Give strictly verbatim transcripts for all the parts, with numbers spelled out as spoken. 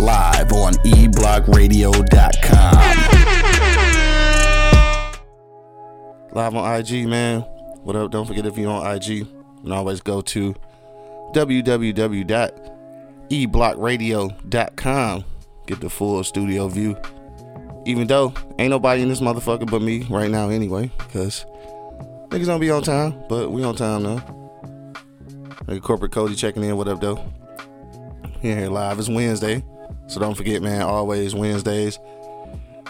live on e block radio dot com. Live on I G, man. What up? Don't forget if you're on I G, you can always go to w w w dot e block radio dot com. Get the full studio view. Even though ain't nobody in this motherfucker but me right now anyway, because niggas don't be on time, but we on time now. Like Corporate Cody checking in. What up, though? Here, here live. It's Wednesday, so don't forget, man. Always Wednesdays.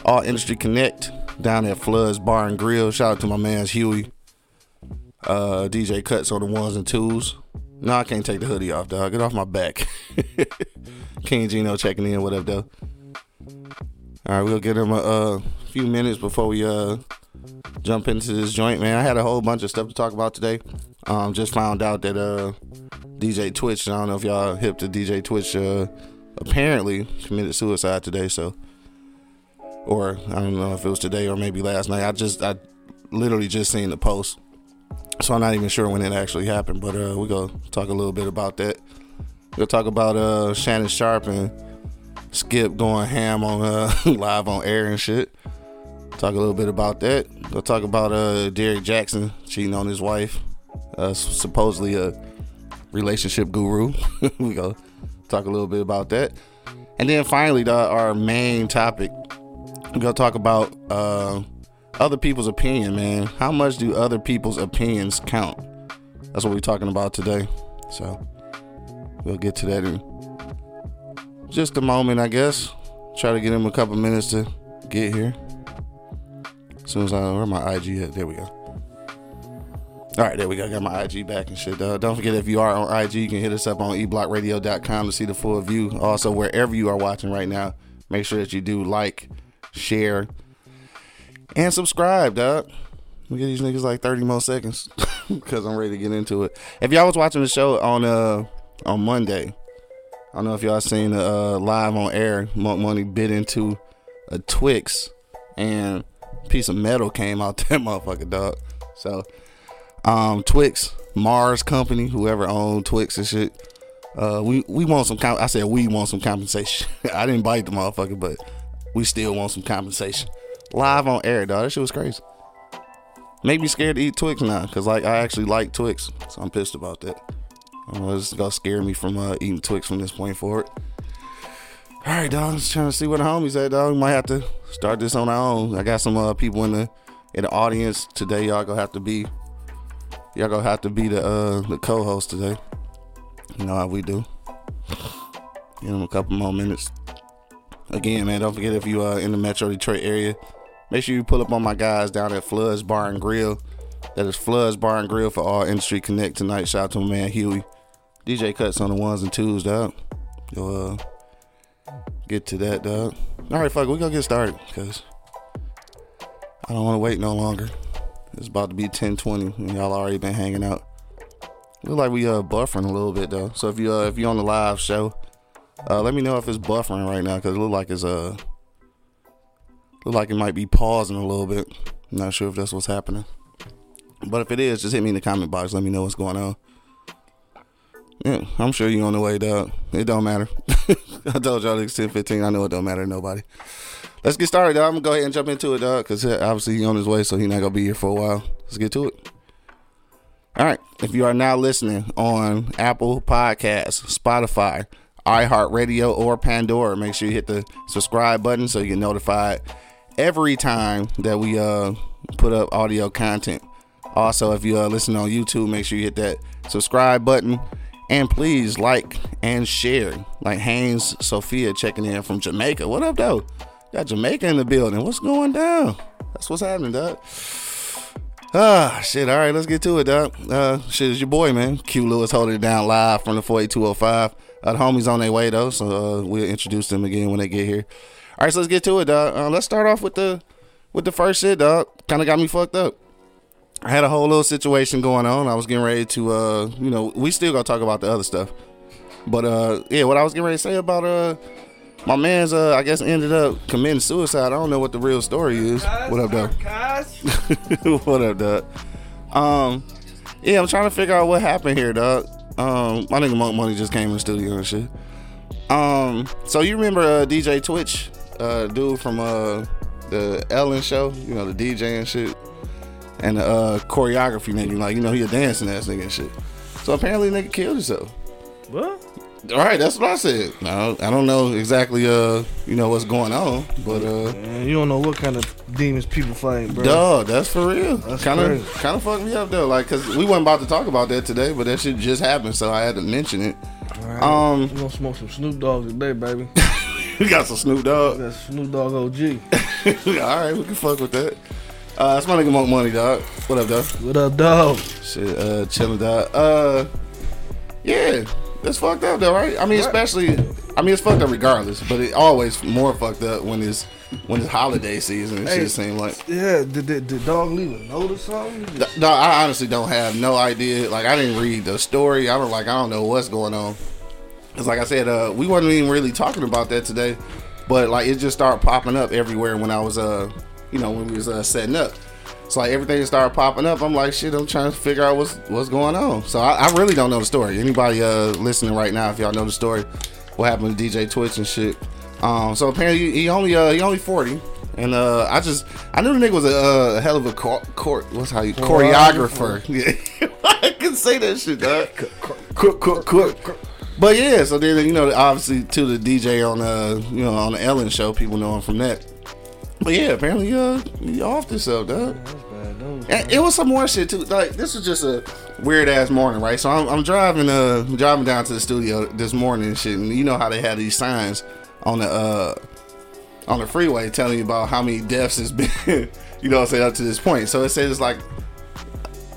All Industry Connect down at Floods Bar and Grill. Shout out to my man's Huey. Uh, D J Cuts on the ones and twos. No, I can't take the hoodie off, dog. Get off my back. King Gino checking in. What up, though? All right, we'll give him a uh, few minutes before we uh jump into this joint, man. I had a whole bunch of stuff to talk about today. Um, just found out that uh, D J Twitch, I don't know if y'all hip to D J Twitch, uh, apparently committed suicide today. So, or I don't know if it was today or maybe last night. I just, I literally just seen the post, so I'm not even sure when it actually happened. But uh, we're gonna talk a little bit about that. We'll talk about uh, Shannon Sharpe and Skip going ham on uh, live on air and shit. Talk a little bit about that. We'll talk about uh, Derek Jackson cheating on his wife. Uh, supposedly a relationship guru. We go talk a little bit about that, and then finally, the, our main topic. We're gonna talk about uh, other people's opinion, man. How much do other people's opinions count? That's what we're talking about today. So we'll get to that in just a moment, I guess. Try to get him a couple minutes to get here. As soon as I where my I G at, there we go. All right, there we go. Got my I G back and shit. Uh, don't forget, if you are on I G, you can hit us up on e block radio dot com to see the full view. Also, wherever you are watching right now, make sure that you do like, share, and subscribe, dog. We give these niggas like thirty more seconds because I'm ready to get into it. If y'all was watching the show on uh on Monday, I don't know if y'all seen the uh, live on air. Monk Money bit into a Twix and a piece of metal came out that motherfucker, dog. So. Um, Twix, Mars Company, whoever owned Twix and shit. Uh, we we want some. Com- I said we want some compensation. I didn't bite the motherfucker, but we still want some compensation. Live on air, dog. That shit was crazy. Made me scared to eat Twix now, cause like I actually like Twix, so I'm pissed about that. I don't know, this is gonna scare me from uh, eating Twix from this point forward. All right, dog. Just trying to see what the homies at, dog. We might have to start this on our own. I got some uh, people in the in the audience today. Y'all gonna have to be. Y'all gonna have to be the uh, the co-host today. You know how we do. Give them a couple more minutes. Again, man, don't forget if you are in the Metro Detroit area, make sure you pull up on my guys down at Floods Bar and Grill. That is Floods Bar and Grill for All Industry Connect tonight. Shout out to my man Huey. D J Cuts on the ones and twos, dog. You'll uh, get to that, dog. Alright, fuck, we gonna get started, cause I don't wanna wait no longer. It's about to be ten twenty and y'all already been hanging out. Look like we uh buffering a little bit though. So if you uh, if you on the live show, uh, let me know if it's buffering right now, cause it look like it's uh look like it might be pausing a little bit. I'm not sure if that's what's happening, but if it is, just hit me in the comment box. Let me know what's going on. Yeah, I'm sure you on the way, dog. It don't matter. I told y'all it's ten fifteen. I know it don't matter to nobody. Let's get started, dog. I'm going to go ahead and jump into it, dog, because obviously he's on his way, so he's not going to be here for a while. Let's get to it. All right. If you are now listening on Apple Podcasts, Spotify, iHeartRadio, or Pandora, make sure you hit the subscribe button so you get notified every time that we uh, put up audio content. Also, if you uh, listen on YouTube, make sure you hit that subscribe button. And please like and share. Like Haynes Sophia checking in from Jamaica. What up, though? Got Jamaica in the building. What's going down? That's what's happening, dog. Ah, shit. All right, let's get to it, dog. Uh, shit, it's your boy, man. Q Lewis holding it down live from the four eight two oh five. Uh, the homies on their way, though, so uh, we'll introduce them again when they get here. All right, so let's get to it, dog. Uh, let's start off with the with the first shit, dog. Kind of got me fucked up. I had a whole little situation going on. I was getting ready to, uh, you know, we still gonna talk about the other stuff. But, uh, yeah, what I was getting ready to say about uh, my man's, uh, I guess, ended up committing suicide. I don't know what the real story is. Cuss, what up, dog? What up, dog? Um, yeah, I'm trying to figure out what happened here, dog. Um, my nigga Monk Money just came in the studio and shit. Um, so you remember uh, D J Twitch, uh, dude from uh, the Ellen show, you know, the D J and shit, and the uh, choreography nigga, like, you know, he a dancing ass nigga and shit. So apparently, nigga killed himself. What? All right, that's what I said. I don't, I don't know exactly, uh, you know, what's going on, but uh, man, you don't know what kind of demons people fight, bro. Dog, that's for real. Kind of, kind of fucked me up though, like, cause we weren't about to talk about that today, but that shit just happened, so I had to mention it. All right, um, we gonna smoke some Snoop Dogg today, baby. We got some Snoop Dogg. We got Snoop Dogg O G. All right, we can fuck with that. Uh, that's my nigga Monk Money, dog. What up, dog? What up, dog? Shit, uh, chilling, dog. Uh, yeah. That's fucked up though, right? I mean, especially, I mean, it's fucked up regardless, but it always more fucked up when it's when it's holiday season and hey, shit seem like. Yeah, did, did, did dog leave a note or something? No, no, I honestly don't have no idea. Like, I didn't read the story. I don't like. I don't know what's going on. Cause like I said, uh, we weren't even really talking about that today, but like it just started popping up everywhere when I was, uh, you know, when we was uh, setting up. It's so like everything started popping up. I'm like, shit, I'm trying to figure out what's what's going on. So I, I really don't know the story. Anybody uh, listening right now, if y'all know the story, what happened to D J Twitch and shit. Um, so apparently he only uh, he only forty, and uh, I just I knew the nigga was a, a hell of a cor- cor- what's how you choreographer. Yeah. I can say that shit, dog. Cook, cook, cook. But yeah, so then you know obviously to the D J on uh you know on the Ellen show, people know him from that. But yeah, apparently uh, you offed yourself, dog. And it was some more shit too. Like this was just a weird ass morning, right? So I'm, I'm driving, uh, I'm driving down to the studio this morning and shit. And you know how they had these signs on the uh, on the freeway telling you about how many deaths it's been, you know, what I'm saying, up to this point. So it says it's like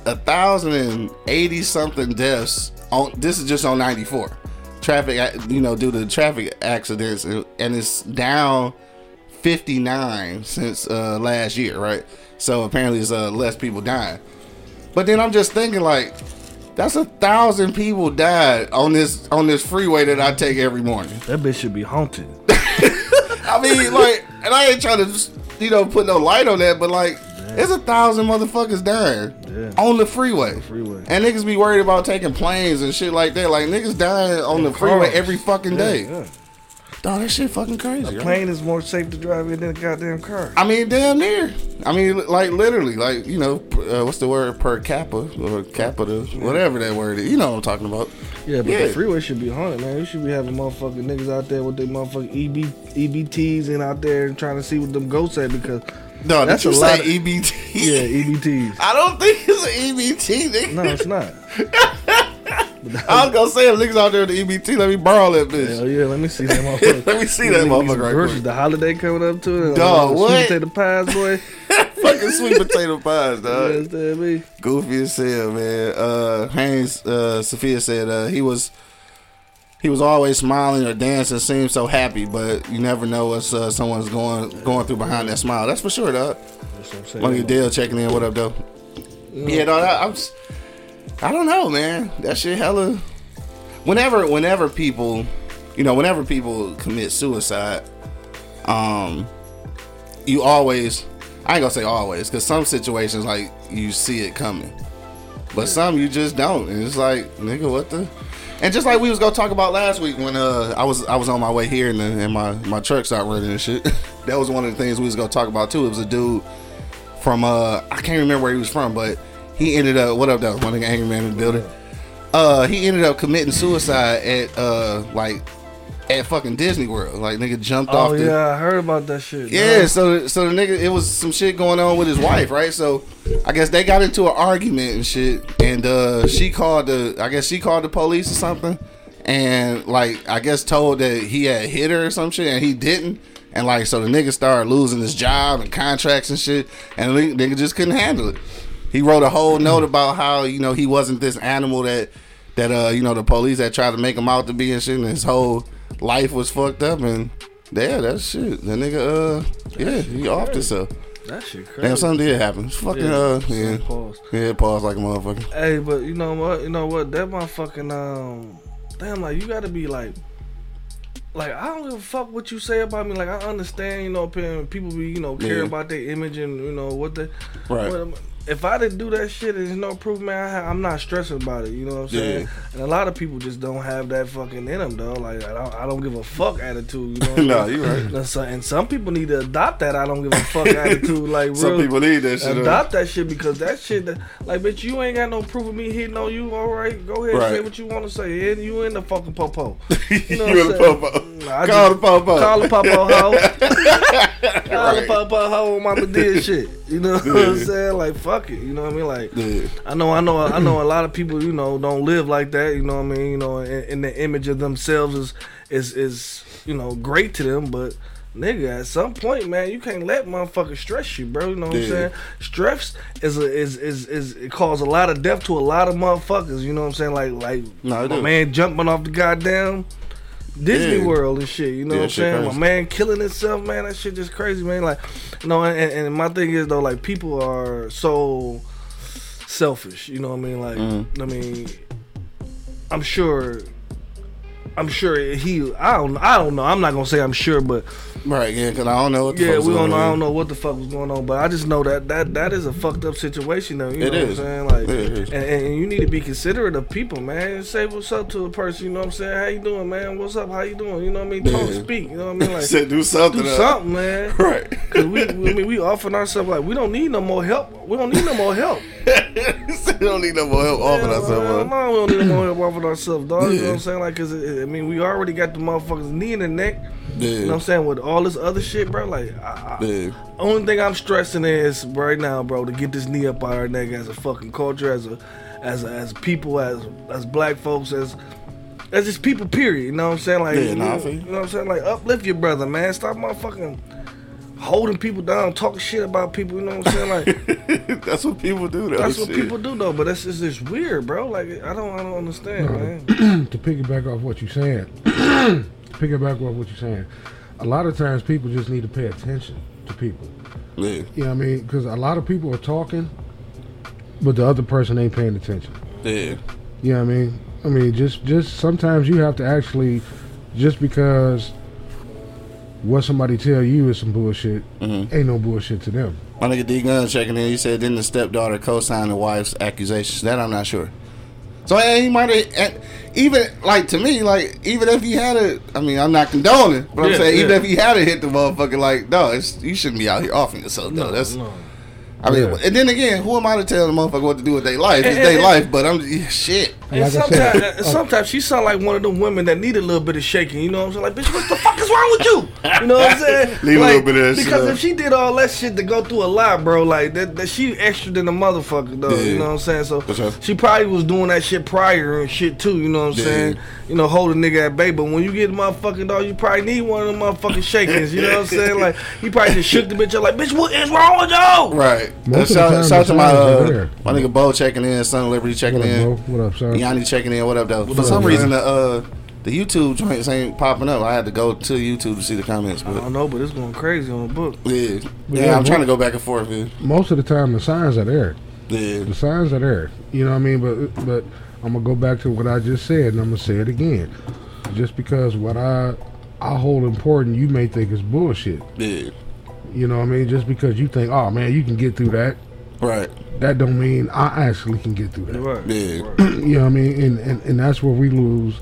a thousand and eighty something deaths. On this is just on ninety-four, traffic, you know, due to traffic accidents, and it's down fifty-nine since uh, last year, right? So apparently it's uh, less people dying. But then I'm just thinking like, that's a thousand people died on this on this freeway that I take every morning. That bitch should be haunted. I mean, like, and I ain't trying to, you know, put no light on that, but like, damn, there's a thousand motherfuckers dying yeah. on the freeway. The freeway. And niggas be worried about taking planes and shit like that. Like niggas dying on and the cars. freeway every fucking yeah, day. Yeah. Dog, that shit fucking crazy. A plane is more safe to drive in than a goddamn car. I mean, damn near. I mean, like, literally. Like, you know, uh, what's the word? Per capita or capita, whatever that word is. You know what I'm talking about. Yeah, but yeah. the freeway should be haunted, man. You should be having motherfucking niggas out there with their motherfucking E B, E B Ts and out there and trying to see what them ghosts at because... No, that's a lot of E B T. Yeah, E B Ts. I don't think it's an E B T, nigga. No, it's not. I was gonna say if niggas out there with the E B T, let me borrow that bitch. Hell yeah, let me see that motherfucker. Let me see that motherfucker right quick. The holiday coming up to it. Dog, what? Sweet potato pies, boy. Fucking sweet potato pies, dog. Yes, goofy as hell, man. Uh, Haynes, uh, Sophia said uh, he was he was always smiling or dancing, seemed so happy, but you never know what uh, someone's going going through behind that smile. That's for sure, dog. One of Dale checking in. What up, though? Yeah, yeah dog. I, I'm. Just, I don't know, man. That shit hella... Whenever whenever people... You know, whenever people commit suicide, um, you always... I ain't gonna say always, because some situations, like, you see it coming. But some, you just don't. And it's like, nigga, what the... And just like we was gonna talk about last week when uh I was I was on my way here and, the, and my, my truck started running and shit. That was one of the things we was gonna talk about, too. It was a dude from... uh I can't remember where he was from, but... He ended up, what up though, one of the Angry Man in the building. Uh, he ended up committing suicide at uh, like at fucking Disney World. Like nigga jumped oh, off. Oh yeah, the, I heard about that shit. Yeah, man. so so the nigga, it was some shit going on with his wife, right? So I guess they got into an argument and shit, and uh, she called the, I guess she called the police or something, and like I guess told that he had hit her or some shit, and he didn't. And like so the nigga started losing his job and contracts and shit, and the nigga just couldn't handle it. He wrote a whole note about how, you know, he wasn't this animal that, that uh, you know, the police had tried to make him out to be and shit, and his whole life was fucked up, and Yeah, that shit. The nigga, uh, yeah, he offed himself. That shit crazy. Damn, something did happen. It's fucking, yeah, uh, yeah. Pause. Yeah, pause like a motherfucker. Hey, but you know what? You know what? That motherfucking, um, damn, like, you gotta be like, like, I don't give a fuck what you say about me. Like, I understand, you know, people be, you know, care yeah. about their image and, you know, what they. Right. What, if I didn't do that shit, there's no proof, man. I, I'm not stressing about it. You know what I'm saying? Yeah. And a lot of people just don't have that fucking in them, dog. Like, I don't, I don't give a fuck attitude. You know what no, I mean? You right. And, so, and some people need to adopt that I don't give a fuck attitude. Like, real, some people need that shit. Adopt that shit because that shit, that, like, bitch, you ain't got no proof of me hitting on you. All right, go ahead, right. Say what you want to say. And you in the fucking popo. You know you what in what the popo. I call just, the popo. Call the popo hoe. Call right. the popo hoe. Mama did shit. You know what, yeah. what I'm saying? Like, fuck. Fuck it, you know what I mean? Like, yeah. I know, I know, I know. A lot of people, you know, don't live like that. You know what I mean? You know, and, and the image of themselves is, is, is, you know, great to them. But nigga, at some point, man, you can't let motherfuckers stress you, bro. You know what, yeah. what I'm saying? Stress is, a, is, is, is, it causes a lot of death to a lot of motherfuckers. You know what I'm saying? Like, like no, my man jumping off the goddamn Disney yeah. World and shit, you know yeah, what I'm saying? Crazy. My man killing himself, man, that shit just crazy, man. Like, you know, and, and my thing is though, like, people are so selfish, you know what I mean? Like, mm-hmm. I mean, I'm sure, I'm sure he, I don't, I don't know. I'm not gonna say I'm sure, but right, yeah, because I don't know what the yeah, fuck we don't know. I don't know what the fuck was going on, but I just know that that, that is a fucked up situation, though. You it know is. What I'm saying? Like, it is. And, and you need to be considerate of people, man. Say what's up to a person. You know what I'm saying? How you doing, man? What's up? How you doing? You know what I mean? Don't yeah. speak. You know what I mean? Like, said do something. Do something, up. Man. Right. Because we, we, I mean, we offering ourselves like we don't need no more help. We don't need no more help. We don't need no more help offering yeah, ourselves. No, we don't need no more help offering ourselves, dog. Yeah. You know what I'm saying? Like, cause it, I mean, we already got the motherfuckers knee in the neck. Yeah. You know what I'm saying? With all this other shit, bro. Like, I, I, only thing I'm stressing is right now, bro, to get this knee up out our neck as a fucking culture, as a, as a, as people, as as black folks, as as just people. Period. You know what I'm saying? Like, yeah, you, nah, know, you know what I'm saying? Like, uplift your brother, man. Stop motherfucking holding people down, talking shit about people. You know what I'm saying? Like, that's what people do, though. That's shit. What people do, though. But that's just it's weird, bro. Like, I don't, I don't understand, no, man. To piggyback off what you said, to piggyback off what you saying. A lot of times people just need to pay attention to people. Yeah. You know what I mean? Because a lot of people are talking, but the other person ain't paying attention. Yeah. You know what I mean? I mean, just, just sometimes you have to actually, just because what somebody tell you is some bullshit, mm-hmm. ain't no bullshit to them. My nigga D-Gun checking in. He said, didn't the stepdaughter co-sign the wife's accusations? That I'm not sure. So yeah, he might have, even like to me, like even if he had it, I mean I'm not condoning, but I'm yeah, saying yeah. even if he had to hit the motherfucker, like no, it's, you shouldn't be out here offering yourself. No, no that's, no. I mean, yeah. and then again, who am I to tell the motherfucker what to do with their life? It's their life, but I'm yeah, shit. And like sometimes, uh, sometimes she sound like one of them women that need a little bit of shaking. You know what I'm saying? Like, bitch, what the fuck is wrong with you? You know what I'm saying? Leave like, a little bit of that. Because shit. If she did all that shit to go through a lot, bro, like that, that she extra than a motherfucker, though. Yeah. You know what I'm saying? So right. she probably was doing that shit prior and shit too. You know what I'm yeah. saying? You know, hold a nigga at bay. But when you get a motherfucking dog, you probably need one of them motherfucking shakings. You know what I'm saying? Like, he probably just shook the bitch up. Like, bitch, what is wrong with you? Right. Shout, shout out to my uh, my nigga Bo checking in, Son of Liberty checking what in. Up, Bo? What up, sir? Yanni checking in. What up, though? What For up, some man? Reason, the uh, the YouTube joints ain't popping up. I had to go to YouTube to see the comments. But I don't know, but it's going crazy on the book. Yeah, but yeah. yeah I'm trying to go back and forth. Man. Most of the time, the signs are there. Yeah, the signs are there. You know what I mean? But but I'm gonna go back to what I just said, and I'm gonna say it again. Just because what I I hold important, you may think is bullshit. Yeah. You know what I mean? Just because you think, oh man, you can get through that, right? That don't mean I actually can get through that. Right. Yeah. You know what I mean? And, and and that's where we lose,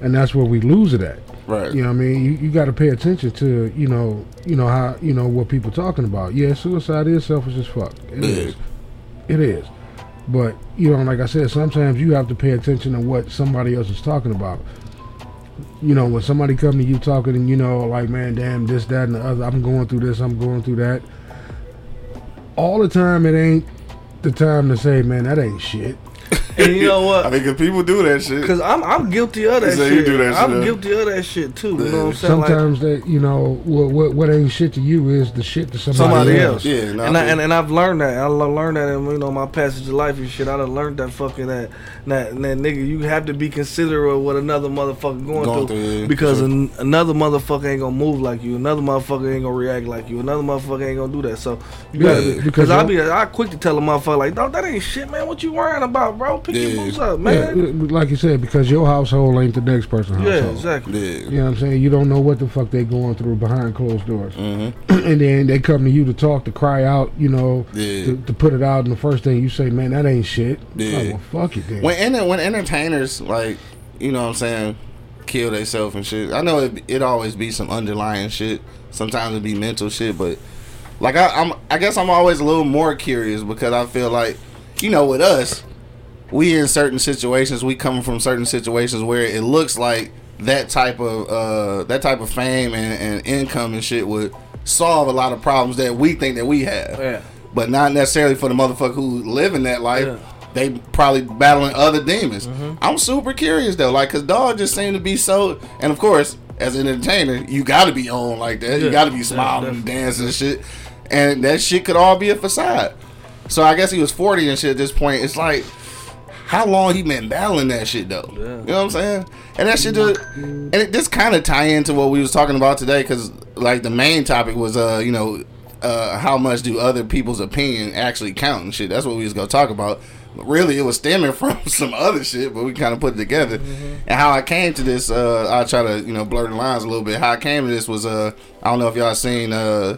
and that's where we lose it at. Right. You know what I mean? You you got to pay attention to you know you know how you know what people talking about. Yeah, suicide is selfish as fuck. It yeah. is. It is. But you know, like I said, sometimes you have to pay attention to what somebody else is talking about. You know, when somebody come to you talking and, you know, like, man, damn, this, that, and the other, I'm going through this, I'm going through that. All the time, it ain't the time to say, man, that ain't shit. And you know what? I mean, because people do that shit. Because I'm I'm guilty of that shit. You do that I'm shit guilty of that shit too. Yeah. You know what I'm saying? Sometimes like, that you know what, what what ain't shit to you is the shit to somebody, somebody else. else. Yeah, nah, and I, I and, and I've learned that. I learned that in you know my passage of life and shit. I done learned that fucking that that, that nigga. You have to be considerate of what another motherfucker going, going through, through yeah. because sure. an, another motherfucker ain't gonna move like you. Another motherfucker ain't gonna react like you. Another motherfucker ain't gonna do that. So you yeah, gotta be, because I be I quick to tell a motherfucker like, dog, that ain't shit, man. What you worrying about, bro? Pick yeah. your boots up, man. Yeah, like you said, because your household ain't the next person's household. Yeah, exactly. Yeah. You know what I'm saying? You don't know what the fuck they going through behind closed doors. Mm-hmm. And then they come to you to talk, to cry out, you know, yeah. to, to put it out. And the first thing you say, man, that ain't shit. Yeah. Like, well, fuck it, then. When, when entertainers, like, you know what I'm saying, kill themselves and shit, I know it, it always be some underlying shit. Sometimes it be mental shit, but, like, I, I'm, I guess I'm always a little more curious because I feel like, you know, with us, we in certain situations, we come from certain situations where it looks like that type of uh, that type of fame and, and income and shit would solve a lot of problems that we think that we have. Yeah. But not necessarily for the motherfucker who living that life. Yeah. They probably battling other demons. Mm-hmm. I'm super curious though, like, cause dog just seemed to be so. And of course, as an entertainer, you gotta be on like that. Yeah. You gotta be smiling, yeah, and dancing and shit. And that shit could all be a facade. So I guess he was forty and shit at this point. It's like, how long he been battling that shit though? Yeah. You know what I'm saying? And that shit just, and it just kind of tie into what we was talking about today, because like the main topic was uh you know uh how much do other people's opinion actually count and shit. That's what we was gonna talk about. But really, it was stemming from some other shit, but we kind of put it together. Mm-hmm. And how I came to this, uh I try to you know blur the lines a little bit. How I came to this was uh I don't know if y'all seen uh.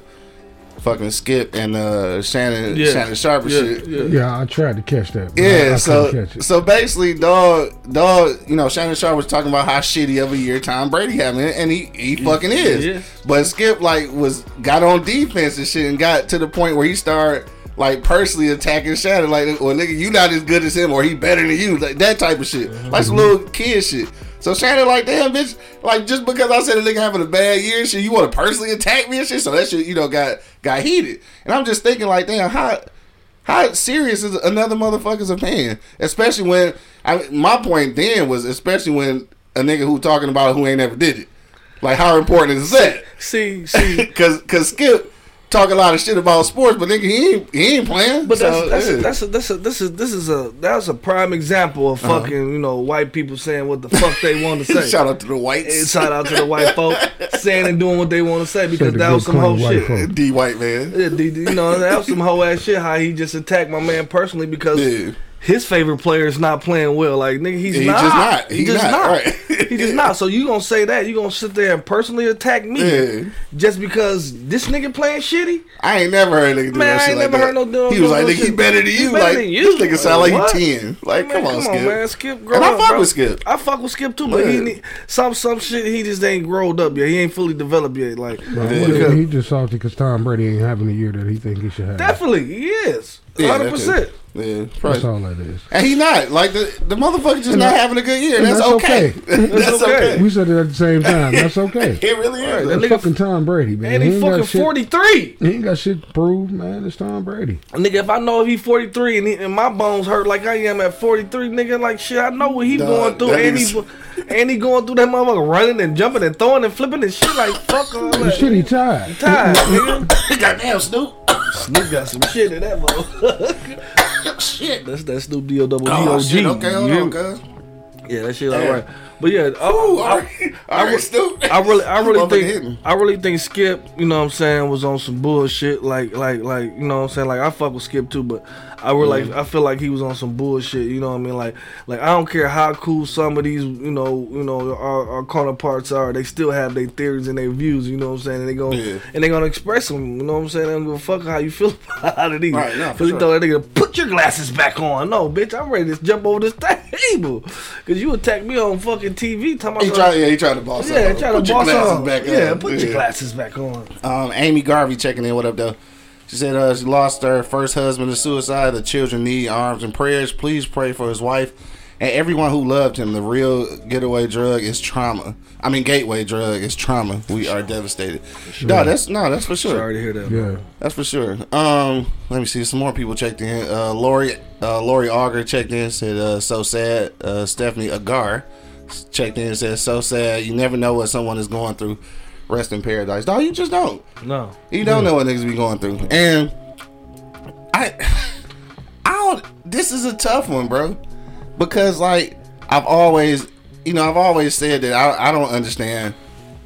fucking Skip and uh, Shannon yeah. Shannon Sharpe yeah. shit. Yeah. yeah, I tried to catch that. Yeah, I, I so catch it. so basically, dog, dog, you know, Shannon Sharpe was talking about how shitty of a year Tom Brady having, and he he fucking yeah. is. Yeah. But Skip like was got on defense and shit, and got to the point where he started like personally attacking Shannon, like, well, nigga, you not as good as him, or he better than you, like that type of shit, mm-hmm. like some little kid shit. So Shannon like, damn, bitch, like, just because I said a nigga having a bad year and shit, you want to personally attack me and shit? So that shit, you know, got got heated. And I'm just thinking, like, damn, how how serious is another motherfucker's opinion? Especially when, I, my point then was, especially when a nigga who talking about who ain't never did it. Like, how important is that? See, see. Because cause Skip talk a lot of shit about sports, but nigga, he ain't, he ain't playing. But that's so, that's, yeah. a, that's, a, that's a, this is this is a that's a prime example of fucking uh-huh. you know white people saying what the fuck they want to say. Shout out to the whites. And shout out to the white folk saying and doing what they want to say, because that was some hoe shit. Folk. D white man. Yeah, D, D, you know that was some hoe ass shit. How he just attacked my man personally because yeah. his favorite player is not playing well. Like nigga, he's he not. Just not. He, he just not. not. Right. He just not. So you gonna say that? You gonna sit there and personally attack me yeah. just because this nigga playing shitty? I ain't never heard a nigga do man, that shit. Man, I ain't like never that. heard no dude. He was no like, nigga, he better than you. Better like, than you. This nigga sound like, like he ten. Like, man, come on, come Skip. On, man. Skip grow and up, I fuck bro. with Skip. I fuck with Skip too, man. But he need, some some shit he just ain't grown up yet. He ain't fully developed yet. Like, yeah. he just salty because Tom Brady ain't having the year that he think he should have. Definitely, he is. Yeah, one hundred percent. Yeah, that's all that is. And he not like the the motherfucker just and not that, having a good year. That's, that's okay. okay. That's, that's okay. okay. We said it at the same time. That's okay. It really is. Right, that nigga fucking Tom Brady, man. And he, he fucking forty-three. He ain't got shit to prove, man. It's Tom Brady. Nigga, if I know if he forty-three and, he, and my bones hurt like I am at forty-three, nigga, like shit, I know what he Duh, going through. And he, and he going through that motherfucker running and jumping and throwing and flipping and shit like fuck all that. Shit, he tired. He tired, nigga. Goddamn, Snoop. Snoop got some shit in that motherfucker. Shit, that's that Snoop D O double D O G. Okay, hold on, cuz. Yeah, that shit alright. But yeah, I, Ooh, I, all right, I, all right, Snoop. I really, I really think, I really think Skip, you know what I'm saying, was on some bullshit. Like, like, like, you know what I'm saying. Like, I fuck with Skip too, but I really, mm. like, I feel like he was on some bullshit. You know what I mean? Like, like I don't care how cool some of these, you know, you know, our, our counterparts are. They still have their theories and their views. You know what I'm saying? And they gonna, yeah. and they gonna express them. You know what I'm saying? They don't give a fuck how you feel about it either. Right, no, for sure. Thought that nigga, put your glasses back on. No, bitch, I'm ready to jump over this table because you attacked me on fucking T V. Talking about he tried, yeah, he tried to boss yeah, up. Yeah, put your glasses back on. Yeah, put your glasses back on. Um, Amy Garvey checking in. What up, though? She said uh, she lost her first husband to suicide. The children need arms and prayers. Please pray for his wife And everyone who loved him, the real getaway drug is trauma. I mean, gateway drug is trauma. We sure. are devastated. Sure. No, that's no, that's for sure. Sorry to hear that. Yeah, that's for sure. Um, let me see. Some more people checked in. Uh, Lori, uh, Lori Auger checked in. Said, uh, "So sad." Uh, Stephanie Agar checked in and said, "So sad. You never know what someone is going through. Rest in paradise." Dog, you just don't. No, you don't yeah. know what niggas be going through. And I, I don't. This is a tough one, bro. Because, like, I've always, you know, I've always said that I, I don't understand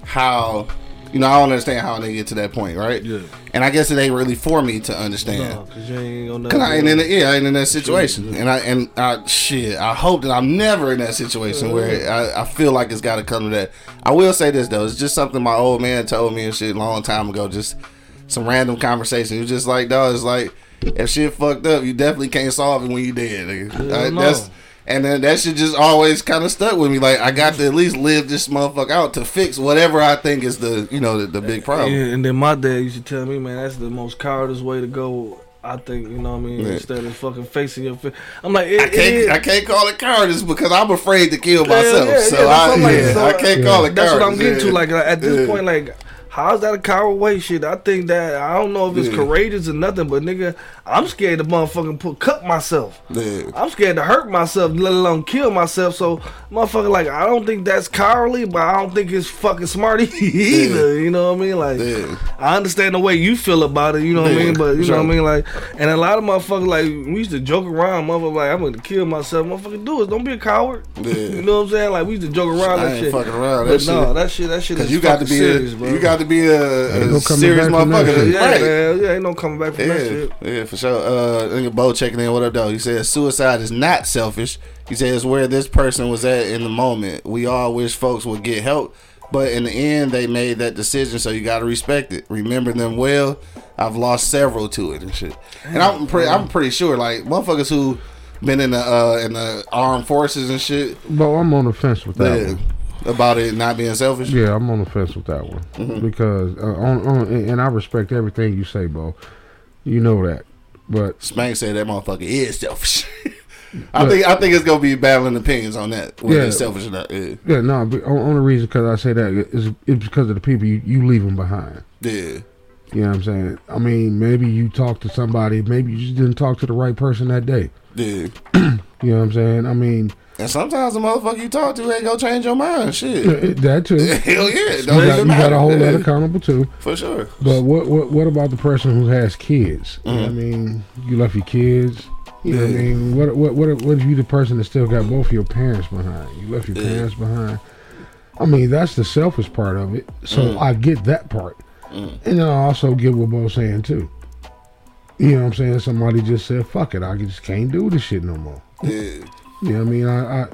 how, you know, I don't understand how they get to that point, right? Yeah. And I guess it ain't really for me to understand. No, because you ain't gonna know. Because I ain't in, the, yeah, I ain't in that situation. Yeah. And I, and I, shit, I hope that I'm never in that situation yeah. where I, I feel like it's got to come to that. I will say this, though. It's just something my old man told me and shit a long time ago. Just some random conversation. He was just like, dog, it's like, if shit fucked up, you definitely can't solve it when you dead, nigga. Like, that's... And then that shit just always kind of stuck with me. Like, I got to at least live this motherfucker out to fix whatever I think is the, you know, the, the big problem. Yeah, and then my dad used to tell me, man, that's the most cowardice way to go, I think, you know what I mean? Yeah. Instead of fucking facing your face. I'm like, it, I, can't, it, I can't call it cowardice because I'm afraid to kill myself. Yeah, yeah, so, yeah, I, like, yeah, so I can't yeah. call it that's cowardice. That's what I'm getting yeah. to. Like, at this yeah. point, like... How's that a coward way? Shit, I think that I don't know if it's yeah. courageous or nothing, but nigga, I'm scared to motherfucking put cut myself. Yeah. I'm scared to hurt myself, let alone kill myself. So, motherfucker, like I don't think that's cowardly, but I don't think it's fucking smart either. Yeah. You know what I mean? Like, yeah. I understand the way you feel about it. You know what yeah. I mean? But you sure. know what I mean? Like, and a lot of motherfuckers like we used to joke around, motherfucker. Like, I'm gonna kill myself, motherfucker. Do it. Don't be a coward. Yeah. You know what I'm saying? Like we used to joke around I that ain't shit. Fucking around. That but shit. No, that shit. That shit is you got to be serious, a, bro. You got to be a, a no serious motherfucker. Yeah, right. yeah, yeah, ain't no coming back from yeah, that shit. Yeah, for sure. Uh, nigga Bo checking in. What up, though? He says suicide is not selfish. He says where this person was at in the moment. We all wish folks would get help, but in the end, they made that decision. So you got to respect it. Remember them well. I've lost several to it and shit. Damn, and I'm pretty, I'm pretty sure like motherfuckers who been in the uh, in the armed forces and shit. Bo, I'm on the fence with that. Yeah. One. About it not being selfish? Yeah, I'm on the fence with that one. Mm-hmm. Because, uh, on, on, and I respect everything you say, Bo. You know that. But Spank said that motherfucker is selfish. I but, think I think it's going to be battling opinions on that, whether yeah, it's selfish or not. Yeah, yeah no, but only reason because I say that is it's because of the people you, you leave them behind. Yeah. You know what I'm saying? I mean, maybe you talked to somebody, maybe you just didn't talk to the right person that day. Yeah. You know what I'm saying? I mean... And sometimes the motherfucker you talk to ain't gonna change your mind. Shit, that too. Hell yeah, you got, you got a whole lot accountable too, for sure. But what what what about the person who has kids? Mm-hmm. You know what I mean, you left your kids. You yeah. know what I mean, what what what what are you the person that still got both of your parents behind? You left your yeah. parents behind. I mean, that's the selfish part of it. So mm. I get that part, mm. and I also get what Bo's saying too. You know what I'm saying? Somebody just said, "Fuck it, I just can't do this shit no more." Yeah. You know what I mean? I, I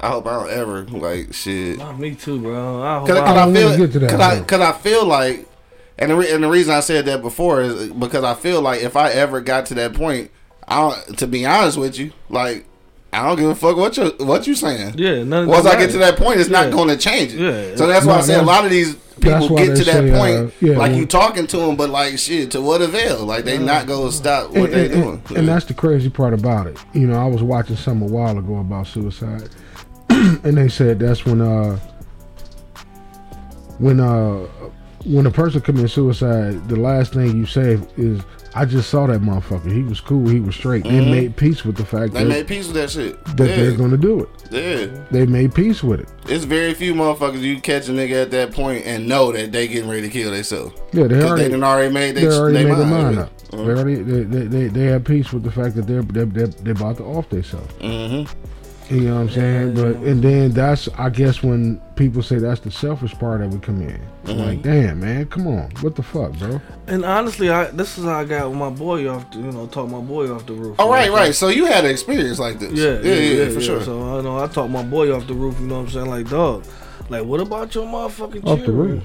I hope I don't ever like shit. Not me too, bro. I hope Cause, I, cause I feel get to that. Cause I, cause I feel like, and the, re- and the reason I said that before is because I feel like if I ever got to that point, I don't, to be honest with you, like I don't give a fuck what you what you saying. Yeah. None, Once none, I get to that point, it's yeah. not going to change it. Yeah. So that's why no, I say a lot of these people get to that say, point. Uh, yeah, like man. You talking to them, but like shit, to what avail? Like they yeah. not going to stop what and, they and, doing. And, and that's the crazy part about it. You know, I was watching something a while ago about suicide, and they said that's when uh when uh when a person commits suicide, the last thing you say is. I just saw that motherfucker. He was cool. He was straight. Mm-hmm. They made peace with the fact they that... They made peace with that shit. That yeah. they're going to do it. Yeah. They made peace with it. It's very few motherfuckers you catch a nigga at that point and know that they getting ready to kill themselves. Yeah, they already... they done already made their they they mind, mind up. Mm-hmm. They already... They, they, they, they have peace with the fact that they're, they're, they're, they're about to off themselves. Mm-hmm. You know what I'm saying? Mm-hmm. But and then that's... I guess when people say that's the selfish part that would come in. Mm-hmm. Like, damn, man, come on. What the fuck, bro? And honestly, I this is how I got with my boy off, the, you know, talked my boy off the roof. Oh, right, know? right. So you had an experience like this. Yeah, yeah, yeah, yeah, yeah for yeah. sure. So, I know, I talked my boy off the roof, you know what I'm saying? Like, dog, like, what about your motherfucking off children? The roof?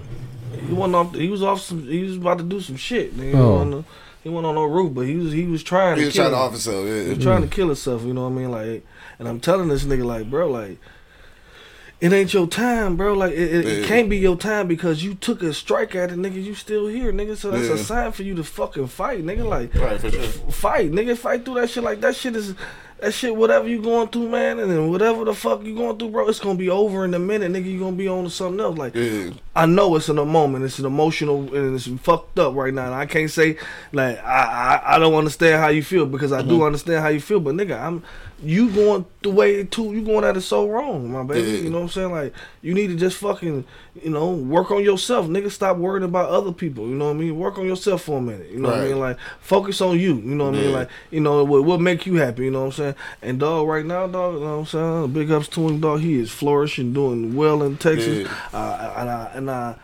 He, wasn't off the, he was off some, he was about to do some shit. He, oh. went, on the, he went on no roof, but he was, he was trying he to was kill trying him. To off himself, yeah. He was mm. trying to kill himself, you know what I mean? Like, and I'm telling this nigga, like, bro, like, it ain't your time, bro. Like, it, it, yeah. it can't be your time because you took a strike at it, nigga. You still here, nigga. So that's yeah. a sign for you to fucking fight, nigga. Like, right, for sure. f- fight, nigga. Fight through that shit. Like, that shit is... That shit, whatever you going through, man, and then whatever the fuck you going through, bro, it's gonna be over in a minute, nigga. You gonna be on to something else. Like, yeah. I know it's in a moment. It's an emotional and it's fucked up right now. And I can't say like I, I, I don't understand how you feel, because I mm-hmm. do understand how you feel. But nigga, I'm you going the way too. You going at it so wrong, my baby. Yeah. You know what I'm saying? Like, you need to just fucking, you know, work on yourself, nigga. Stop worrying about other people. You know what I mean? Work on yourself for a minute. You know right. what I mean? Like, focus on you. You know what yeah. I mean? Like, you know what what make you happy. You know what I'm saying? And dog, right now, dog, you know what I'm saying? Big ups to him, dog. He is flourishing, doing well in Texas. Yeah. Uh, and I, and I,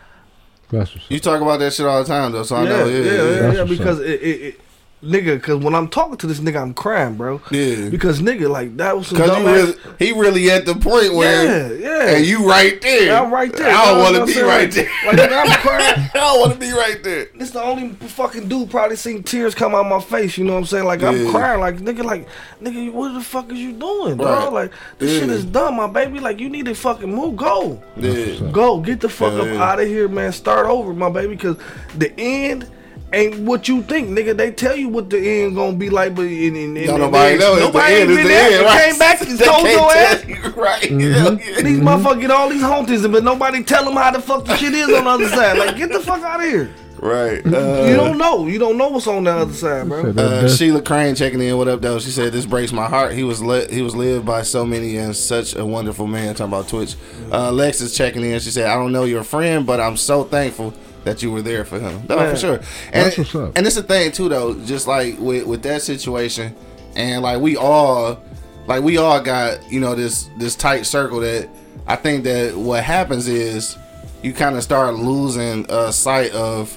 you talk about that shit all the time, though. So I yeah, know, yeah, yeah, yeah. yeah because it, it, it, nigga, because when I'm talking to this nigga, I'm crying, bro. Yeah. Because nigga, like that was some dumb ass. Really, he really at the point where, yeah, yeah. And you right there. Yeah, I'm right there. I don't want to be right like, there. Like, nigga, I'm crying. I don't want to be right there. This the only fucking dude probably seen tears come out my face. You know what I'm saying? Like, yeah. I'm crying. Like, nigga, like, nigga, what the fuck is you doing, bro? Right. Like, this yeah. shit is dumb, my baby. Like, you need to fucking move. Go. Yeah. Go. Get the fuck yeah. up out of here, man. Start over, my baby. Because the end ain't what you think, nigga. They tell you what the end gonna be like, but in, in, in, no, nobody knows. Nobody ain't been there. Right. Came back and told your ass. Right. Mm-hmm. Yeah. These mm-hmm. motherfuckers get all these hauntings, but nobody tell them how the fuck the shit is on the other side. Like, get the fuck out of here. Right. Uh, you don't know. You don't know what's on the other side, bro. Uh, Sheila Crane checking in. What up, though? She said, "This breaks my heart. He was le- he was lived by so many and such a wonderful man." Talking about Twitch. Uh, Lex is checking in. She said, "I don't know your friend, but I'm so thankful that you were there for him." No, man, for sure. And that's what's up. And it's the thing too, though. Just like with, with that situation, and like we all, like we all got, you know, this this tight circle that I think that what happens is you kind of start losing uh, sight of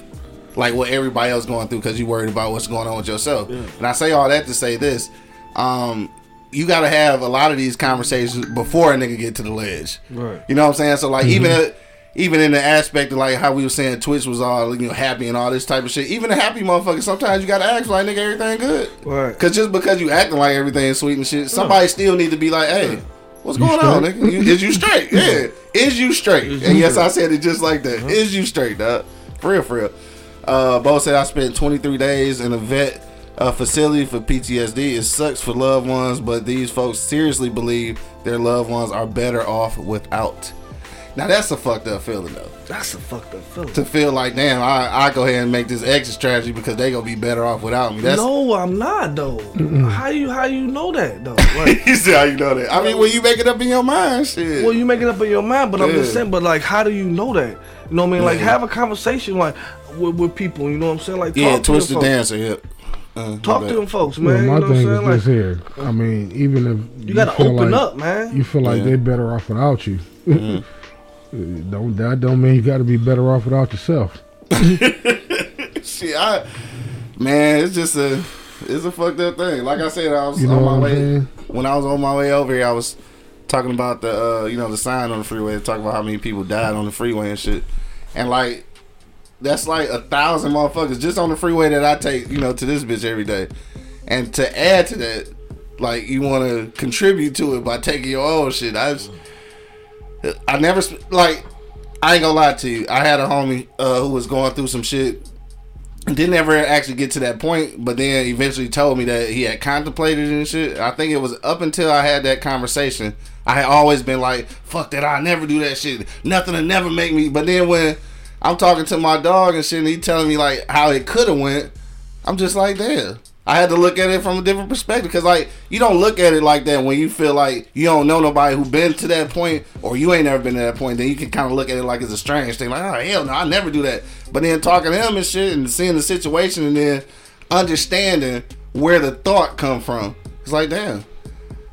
like what everybody else going through because you worried about what's going on with yourself. Yeah. And I say all that to say this: um, you got to have a lot of these conversations before a nigga get to the ledge. Right. You know what I'm saying? So like mm-hmm. even. Even in the aspect of like how we were saying Twitch was all, you know, happy and all this type of shit. Even a happy motherfucker, sometimes you gotta ask like, nigga, everything good? Right. Cause just because you acting like everything's sweet and shit, somebody yeah. still need to be like, hey, what's you going straight? on, nigga? You, is you straight? Yeah. Is you straight? Is you and yes, straight. I said it just like that. Uh-huh. Is you straight, dog? For real, for real. Uh, Bo said I spent twenty-three days in a vet uh, facility for P T S D. It sucks for loved ones, but these folks seriously believe their loved ones are better off without. Now that's a fucked up feeling though. That's a fucked up feeling. To feel like, damn, I I go ahead and make this exit strategy because they gonna be better off without me. That's... No, I'm not though. Mm-mm. How you how you know that though? Like, you see how you know that? I mean, well, you make it up in your mind, shit. Well, you make it up in your mind, but yeah. I'm just saying. But like, how do you know that? You know what I mean? Like, yeah. have a conversation like with, with people. You know what I'm saying? Like, talk yeah, to twist the folks. dancer. Yep. Uh, talk to them folks, man. Well, my you know thing what I'm saying? is like, this here. I mean, even if you, you gotta open like, up, man. You feel like yeah. they're better off without you. Mm-hmm. Don't that don't mean you got to be better off without yourself. Shit, I man, it's just a it's a fucked up thing. Like I said, I was you know on my way saying? when I was on my way over here. I was talking about the uh, you know the sign on the freeway, talking about how many people died on the freeway and shit, and like that's like a thousand motherfuckers just on the freeway that I take you know to this bitch every day, and to add to that, like you want to contribute to it by taking your own shit. I. Just, I never, like, I ain't gonna lie to you. I had a homie uh, who was going through some shit. Didn't ever actually get to that point, but then eventually told me that he had contemplated it and shit. I think it was up until I had that conversation. I had always been like, fuck that, I'll never do that shit. Nothing will never make me. But then when I'm talking to my dog and shit, and he telling me, like, how it could have went, I'm just like, damn. I had to look at it from a different perspective because, like, you don't look at it like that when you feel like you don't know nobody who been to that point or you ain't never been to that point. Then you can kind of look at it like it's a strange thing. Like, oh, hell no, I never do that. But then talking to him and shit and seeing the situation and then understanding where the thought come from. It's like, damn,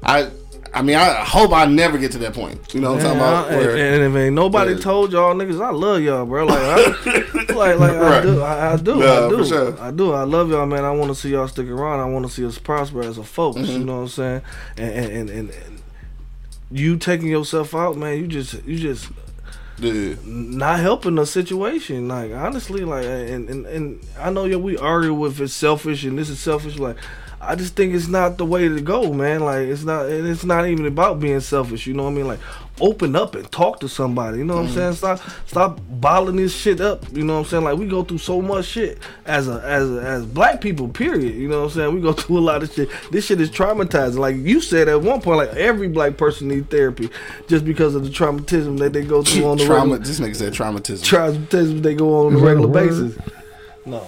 I... I mean, I hope I never get to that point. You know what I'm yeah, talking about? Where, and, and if ain't nobody yeah. told y'all niggas, I love y'all, bro. Like, I, like, like right. I do, I, I do, no, I do, sure. I do. I love y'all, man. I want to see y'all stick around. I want to see us prosper as a folks. Mm-hmm. You know what I'm saying? And and, and and and you taking yourself out, man. You just, you just. Dude. Not helping the situation, like honestly, like and, and, and I know yeah, we argue with it's selfish and this is selfish. Like I just think it's not the way to go, man. Like, it's not it's not even about being selfish, you know what I mean? Like, open up and talk to somebody, you know what mm. I'm saying? Stop stop bottling this shit up, you know what I'm saying? Like, we go through so much shit as a, as a, as black people, period, you know what I'm saying? We go through a lot of shit. This shit is traumatizing. Like you said at one point, like, every black person needs therapy just because of the traumatism that they go through on the Trauma, regular basis. This nigga said traumatism. Traumatism they go on on a regular basis. No.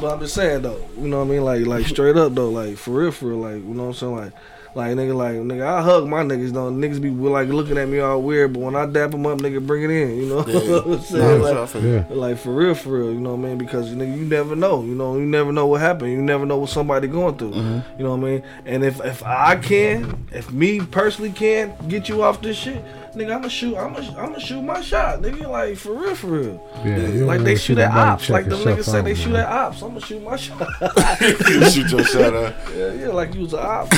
But I'm just saying though, you know what I mean? Like, like straight up though, like for real, for real, like, you know what I'm saying? Like, like nigga, like nigga, I hug my niggas though. Niggas be like looking at me all weird, but when I dap them up, nigga, bring it in. You know yeah. what I'm saying? No, like, yeah. like for real, for real. You know what I mean? Because nigga, you never know. You know, you never know what happened. You never know what somebody going through. Mm-hmm. You know what I mean? And if if I can, if me personally can get you off this shit, nigga, I'ma shoot, I'ma, I'ma shoot my shot, nigga. Like for real, for real. Yeah, nigga, like they shoot at ops, like the niggas say they shoot at ops. I'ma shoot my shot. You shoot your shot up. Yeah, yeah, like you was an op.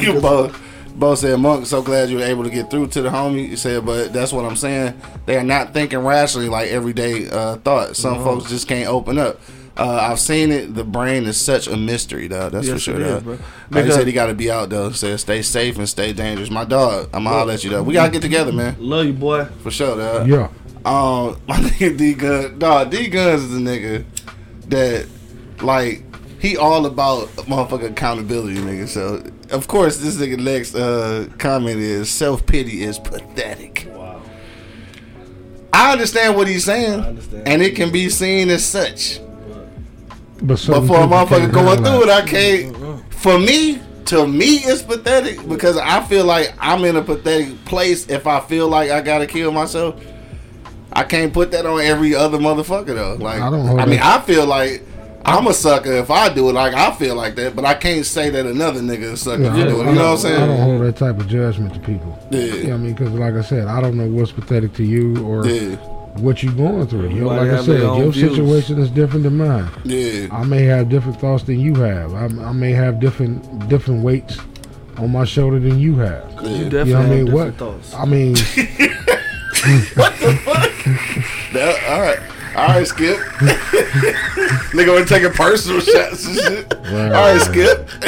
You both, both said, Monk, so glad you were able to get through to the homie. You said, but that's what I'm saying. They are not thinking rationally like everyday uh, thought. Some mm-hmm. folks just can't open up. Uh, I've seen it. The brain is such a mystery, though. That's yes, for sure. Is, bro. Like you said, he got to be out, though. Said, stay safe and stay dangerous. My dog, I'm going to holler at you, though. We got to get together, man. Love you, boy. For sure, dog. Yeah. Um, my nigga D Gun. Dog, D Guns is a nigga that, like, he all about motherfucking accountability, nigga. So, of course, this nigga next uh, comment is self-pity is pathetic. Wow. I understand what he's saying, I understand. And it can be seen as such. But for a motherfucker going through it, I can't. For me, to me, it's pathetic because I feel like I'm in a pathetic place if I feel like I gotta kill myself. I can't put that on every other motherfucker though. Like, I, don't I mean, I feel like I'm a sucker if I do it. Like, I feel like that, but I can't say that another nigga is sucker. Yeah, I I do it. You know what I'm saying? I don't hold that type of judgment to people. Yeah. You know what I mean? Because, like I said, I don't know what's pathetic to you or. Yeah. What you going through? You know, like I said, your views. Situation is different than mine. Yeah, I may have different thoughts than you have. I, I may have different different weights on my shoulder than you have. Yeah. You definitely you know what I mean? What thoughts. I mean, what the fuck? That, all right, all right, Skip. Nigga, we're taking personal shots and shit. Right. All right, Skip.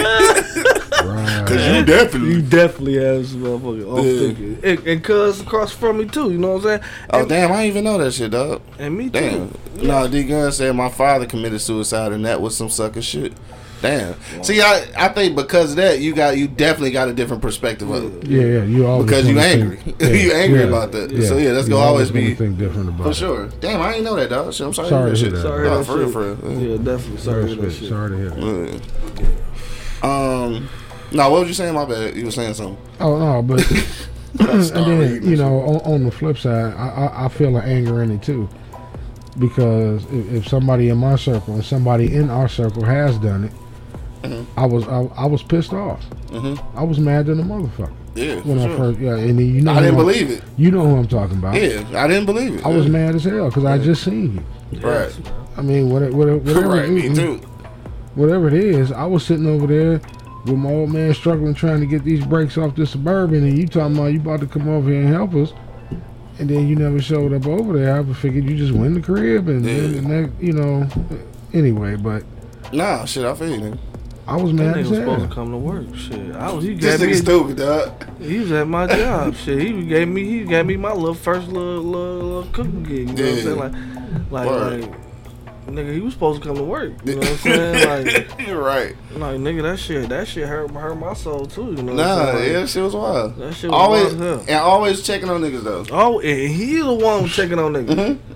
Right. Cause you definitely, you definitely have this motherfucker off thinking, and, and cuz across from me too. You know what I'm saying? Oh and, damn, I didn't even know that shit, dog. And me damn. Too. Yeah. No, D Gun said my father committed suicide, and that was some sucker shit. Damn. Wow. See, I, I think because of that, you got you definitely got a different perspective of it. Yeah, yeah, you always because you angry, think, yeah, you angry yeah, about that. Yeah, so yeah, that's gonna always, always be think different about for it. Sure. Damn, I ain't know that, dog. Shit, I'm sorry, sorry to hear that. Sorry, no, for real, for real. Yeah, definitely. Sorry, sorry, shit. sorry to hear that. Yeah. Um. No, what was you saying? My bad. You were saying something. Oh, no, but and then, you know, on, on the flip side, I, I, I feel an anger in it, too. Because if, if somebody in my circle and somebody in our circle has done it, mm-hmm. I was I, I was pissed off. Mm-hmm. I was mad than a motherfucker. Yeah, when I sure. first, yeah, and then you know I didn't believe I'm, it. You know who I'm talking about. Yeah, I didn't believe it. I yeah. was mad as hell because yeah. I just seen you. Right. I mean, whatever, whatever, whatever, right, me too. Whatever it is, I was sitting over there with my old man struggling trying to get these brakes off the Suburban, and you talking about you about to come over here and help us, and then you never showed up over there. I figured you just went in the crib and, yeah. and that, you know. Anyway, but nah, shit, I feel you. Nigga. I was mad. That nigga was supposed to come to work. Shit, I was. He this nigga stupid, dog. He was at my job. Shit, he gave me. He gave me my little first little little, little cooking gig. You know yeah. what I'm saying? Like, like, like. Nigga, he was supposed to come to work. You know what I'm saying? Like, you're right. Like, nigga, that shit, that shit hurt, hurt my soul too. You know? Nah, like, yeah, that shit was wild. That shit was always, wild. And always checking on niggas though. Oh, and he the one checking on niggas. Mm-hmm.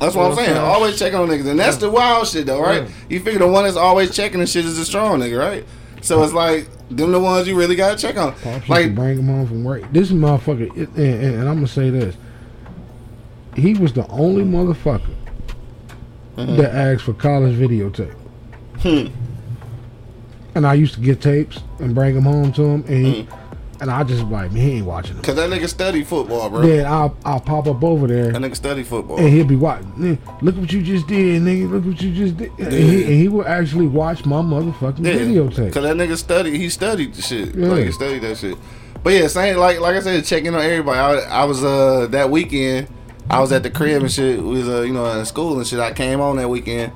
That's what, what I'm saying. saying. Always checking on niggas, and that's yeah. the wild shit though, right? Yeah. You figure the one that's always checking and shit is the strong nigga, right? So it's like them the ones you really gotta check on. Pops like bring them home from work. This motherfucker, and, and, and I'm gonna say this. He was the only motherfucker. Mm-hmm. That asked for college videotape. Hmm. And I used to get tapes and bring them home to him, and he, mm-hmm. and I just like, man, he ain't watching them. Because that nigga study football, bro. Then I'll, I'll pop up over there. That nigga study football. And he'll be watching. Look what you just did, nigga. Look what you just did. Yeah. And, he, and he will actually watch my motherfucking yeah. videotape. Because that nigga studied. He studied the shit. Yeah. Like, he studied that shit. But yeah, same, like like I said, checking on everybody. I, I was, uh that weekend, I was at the crib and shit. We was, uh, you know, in school and shit. I came on that weekend,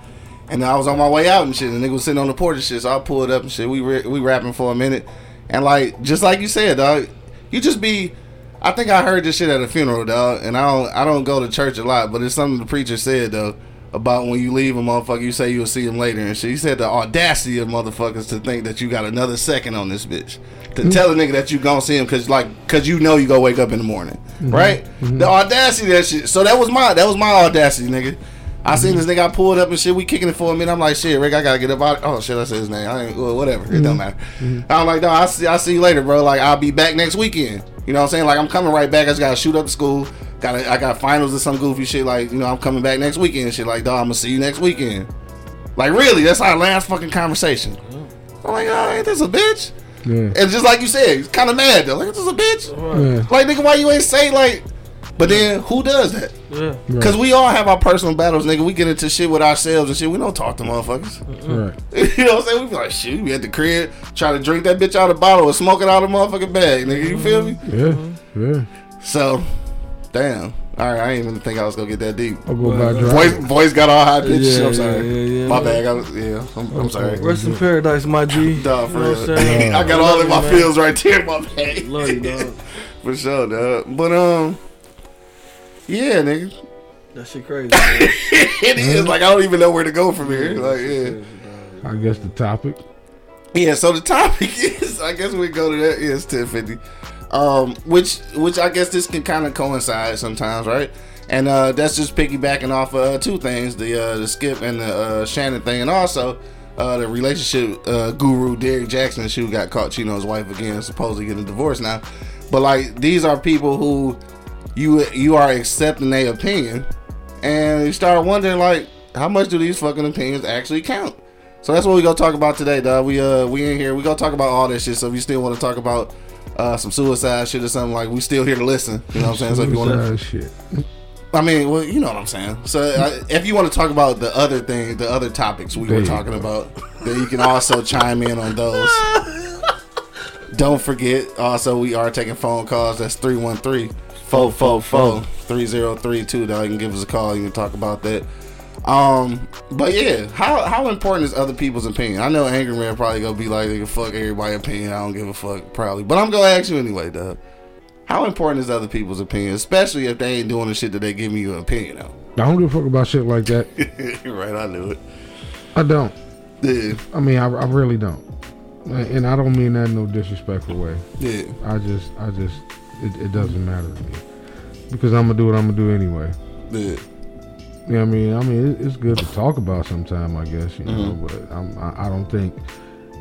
And I was on my way out and shit. And the nigga was sitting on the porch and shit. So I pulled up and shit. We re- we rapping for a minute. And like, just like you said, dog, you just be. I think I heard this shit at a funeral, dog. And I don't I don't go to church a lot, but it's something the preacher said, though, about when you leave a motherfucker, you say you'll see him later and shit. He said the audacity of motherfuckers to think that you got another second on this bitch. To mm-hmm. tell a nigga that you gonna see him cause like cause you know you gonna wake up in the morning. Mm-hmm. Right? Mm-hmm. The audacity of that shit. So that was my that was my audacity, nigga. I seen this nigga, I pulled up and shit, we kicking it for a minute. I'm like, shit, Rick, I gotta get up out. Oh shit, I said his name. I ain't well, whatever. It mm-hmm. don't matter. Mm-hmm. I'm like, no, I see I see you later, bro. Like I'll be back next weekend. You know what I'm saying? Like I'm coming right back. I just gotta shoot up to school. Gotta I got finals or some goofy shit. Like, you know, I'm coming back next weekend and shit. Like, dog, I'm gonna see you next weekend. Like really, that's our last fucking conversation. I'm like, oh, ain't this a bitch? Yeah. And just like you said, he's kinda mad though. Like, this is a bitch. Yeah. Like nigga, why you ain't say like but then who does that? Yeah. Cause we all have our personal battles, nigga. We get into shit with ourselves and shit. We don't talk to motherfuckers. Right. You know what I'm saying? We be like, shit, we at the crib, try to drink that bitch out of the bottle or smoke it out of the motherfucking bag, nigga. You feel me? Yeah. Yeah. So, damn. All right, I didn't even think I was gonna get that deep. I'll go by voice, voice got all high pitched. Yeah, I'm sorry. Yeah, yeah, yeah. My bad. I was, yeah, I'm, I'm sorry. Rest in paradise, my G. Duh, for real. I got all in my feels right there, my bad. Love you, dog. For sure, dog. But um. Yeah, nigga. That shit crazy. It is. Like, I don't even know where to go from here. Like, yeah. I guess the topic. Yeah, so the topic is, I guess we go to that. Yeah, it's ten fifty. Um, which, which I guess this can kind of coincide sometimes, right? And uh, that's just piggybacking off of uh, two things, the uh, the Skip and the uh, Shannon thing. And also, uh, the relationship uh, guru Derek Jackson, who got caught cheating on his wife again, supposedly getting a divorce now. But, like, these are people who... You you are accepting their opinion, and you start wondering like how much do these fucking opinions actually count? So that's what we gonna talk about today, dog. We uh we in here. We gonna talk about all that shit. So if you still want to talk about uh some suicide shit or something, like we still here to listen. You know what I'm saying? So if you wanna, shit. I mean, well, you know what I'm saying. So uh, if you want to talk about the other thing, the other topics we there were talking about, then you can also chime in on those. Don't forget. Also, we are taking phone calls. That's three one three. Four four four three zero three two. Dog, you can give us a call. You can talk about that. Um, but yeah, how how important is other people's opinion? I know Angry Man probably gonna be like, "Nigga, fuck everybody's opinion. I don't give a fuck." Probably, but I'm gonna ask you anyway, dog. How important is other people's opinion, especially if they ain't doing the shit that they giving you an opinion on? I don't give a fuck about shit like that. Right, I knew it. I don't. Yeah. I mean, I, I really don't, and I don't mean that in no disrespectful way. Yeah. I just, I just. It, it doesn't matter to me because I'm gonna do what I'm gonna do anyway. Yeah, you know what I mean, I mean it, it's good to talk about sometime, I guess, you know. Mm-hmm. But I'm, I, I don't think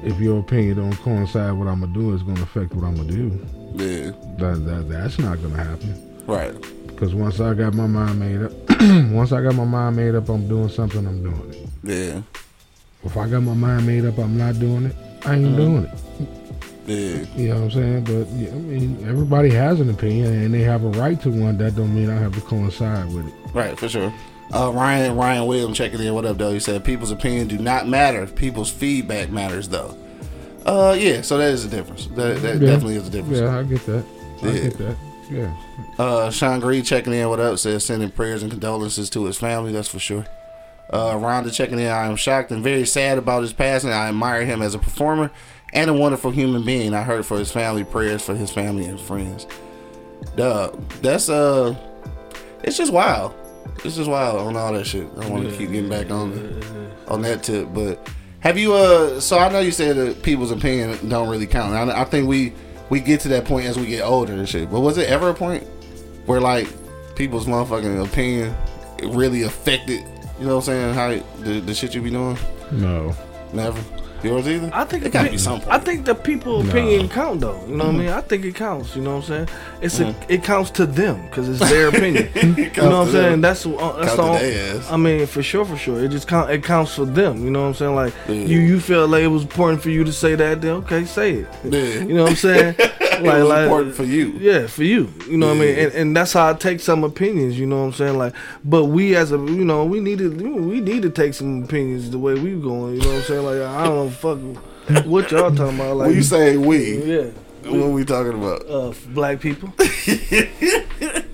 if your opinion don't coincide with what I'm gonna do, it's gonna affect what I'm gonna do. Yeah, that, that that's not gonna happen. Right. Because once I got my mind made up, once I got my mind made up, I'm doing something. I'm doing it. Yeah. If I got my mind made up, I'm not doing it. I ain't mm-hmm. doing it. Yeah. You know what I'm saying? But yeah, I mean, everybody has an opinion and they have a right to one. That don't mean I have to coincide with it. Right, for sure. Uh, Ryan Ryan Williams checking in. What up, though? He said people's opinion do not matter. People's feedback matters, though. Uh, yeah. So that is a difference. That, that yeah. definitely is a difference. Yeah, I get that. Yeah. I get that. Yeah. Uh, Sean Green checking in. What up? Says sending prayers and condolences to his family. That's for sure. Uh, Rhonda checking in. I am shocked and very sad about his passing. I admire him as a performer and a wonderful human being. I heard for his family, prayers for his family and friends. Duh, that's uh, it's just wild. It's just wild on all that shit. I want to yeah, keep getting back on yeah. on that tip. But have you uh? So I know you said that people's opinion don't really count. I, I think we we get to that point as we get older and shit. But was it ever a point where like people's motherfucking opinion really affected? You know what I'm saying? How the, the shit you be doing? No, never. Yours either? I think it gotta be something. I think the people's no. opinion count though. You know mm-hmm. what I mean? I think it counts. You know what I'm saying? It's mm-hmm. a, it counts to them because it's their opinion. You know what I'm saying? Them. That's uh, that's the only. I mean, for sure, for sure. It just count. It counts for them. You know what I'm saying? Like yeah. you, you feel like it was important for you to say that. Then okay, say it. Yeah. You know what I'm saying? Like, it was like, important for you. Yeah, for you. You know yeah. what I mean? And, and that's how I take some opinions. You know what I'm saying? Like, but we as a, you know, we need to, we need to take some opinions the way we going. You know what I'm saying? Like, I don't. Fuck what y'all talking about? Like, when you say we, yeah, what are we talking about? Uh, black people. Okay,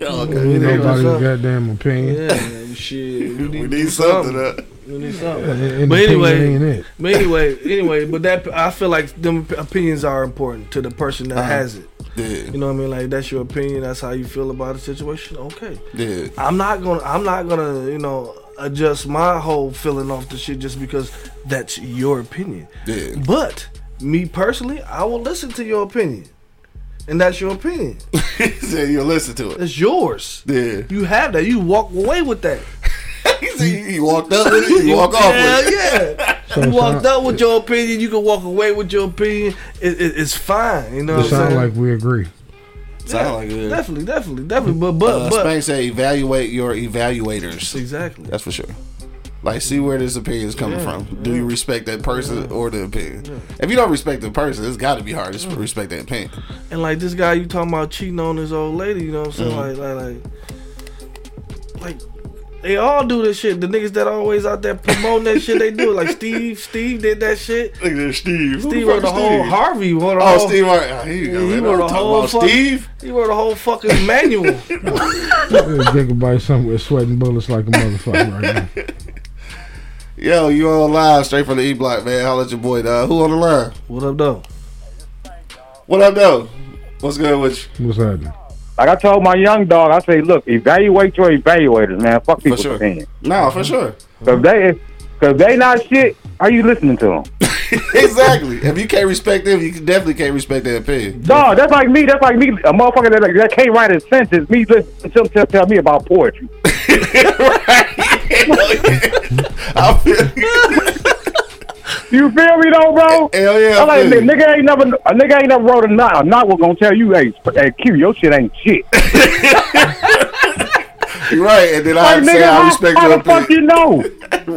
we need nobody's goddamn opinion. Yeah, shit. We need, we need something. something. You need something. Uh, but anyway, but anyway, anyway, but that I feel like them opinions are important to the person that uh-huh. has it. Yeah. You know what I mean? Like, that's your opinion. That's how you feel about the situation. Okay. Yeah. I'm not gonna. I'm not gonna. You know. Adjust my whole feeling off the shit just because that's your opinion. Yeah. But me personally, I will listen to your opinion, and that's your opinion. So you'll listen to it. It's yours. Yeah. You have that. You walk away with that. You walked up with it. You walk off with it. Yeah. So you walked sound, up with your opinion. You can walk away with your opinion. It, it, it's fine. You know. It sounds like we agree. Sound yeah, like it. Definitely, definitely, definitely. But but, uh, but. Spain say evaluate your evaluators. Exactly. That's for sure. Like, see where this opinion is coming yeah, from. Yeah. Do you respect that person yeah. or the opinion? Yeah. If you don't respect the person, it's got to be hard to yeah. respect that opinion. And like this guy, you talking about cheating on this old lady? You know what I'm saying? Mm-hmm. Like, like, like, like. They all do this shit. The niggas that always out there promoting that shit, they do it. Like Steve, Steve did that shit. Look at Steve. Steve wrote the Steve? whole Harvey. Wrote oh, whole, Steve. Oh, here you go. He wrote a whole fucking, Steve. He wrote a whole fucking manual. This nigga by somewhere sweating bullets like a motherfucker right now. Yo, you on live straight from the E Block, man. Holla at your boy, dog. Who on the line? What up, though? What up, though? What's good with you? What's happening? Like I told my young dog, I say, look, evaluate your evaluators, man. Fuck people's sure. opinion. No, for sure. Cause they, cause they not shit. Are you listening to them? Exactly. If you can't respect them, you definitely can't respect their opinion. Dog, that's like me. That's like me. A motherfucker that, that can't write a sentence. Me listen to tell, tell me about poetry. Right. I feel. You feel me though, bro? Hell yeah. I'm like, man, nigga ain't never a nigga ain't never wrote a knot. A knot was gonna tell you, hey, hey Q, your shit ain't shit. Right, and then like, I have to say I respect your opinion. How the fuck you know?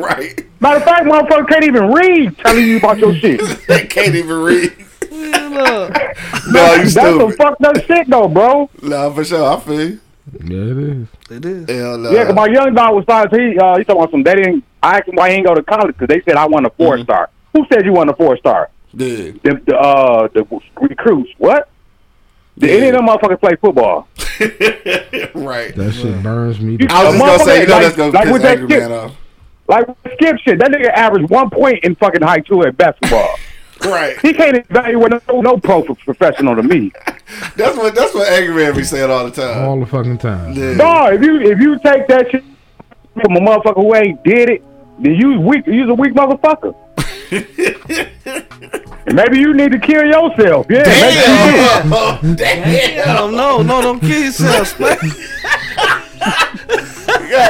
Right. Matter of fact, motherfucker can't even read telling you about your shit. They can't even read. No, you stupid. That's some fucked up shit though, bro. Nah, for sure, I feel you. Yeah, it is. It is. Hell no. Yeah, cause my young dog was like, he uh, he talking about some. They didn't. I asked him why he ain't go to college because they said I want a four mm-hmm. star. Who said you want a four star? Yeah. The, the uh the recruits. What? Did yeah. any of them motherfuckers play football? Right. That shit burns me. I was just gonna say, you know, like, that's gonna like piss Angry Man off. Like Skip shit. That nigga averaged one point in fucking high school at basketball. Right. He can't evaluate no, no pro professional to me. That's what that's what Angry Man be saying all the time. All the fucking time. Yeah. No, if you if you take that shit from a motherfucker who ain't did it, then you weak. You's a weak motherfucker. And maybe you need to kill yourself. Yeah. Damn. Maybe oh, oh, damn. No, no, don't kill yourself, man. God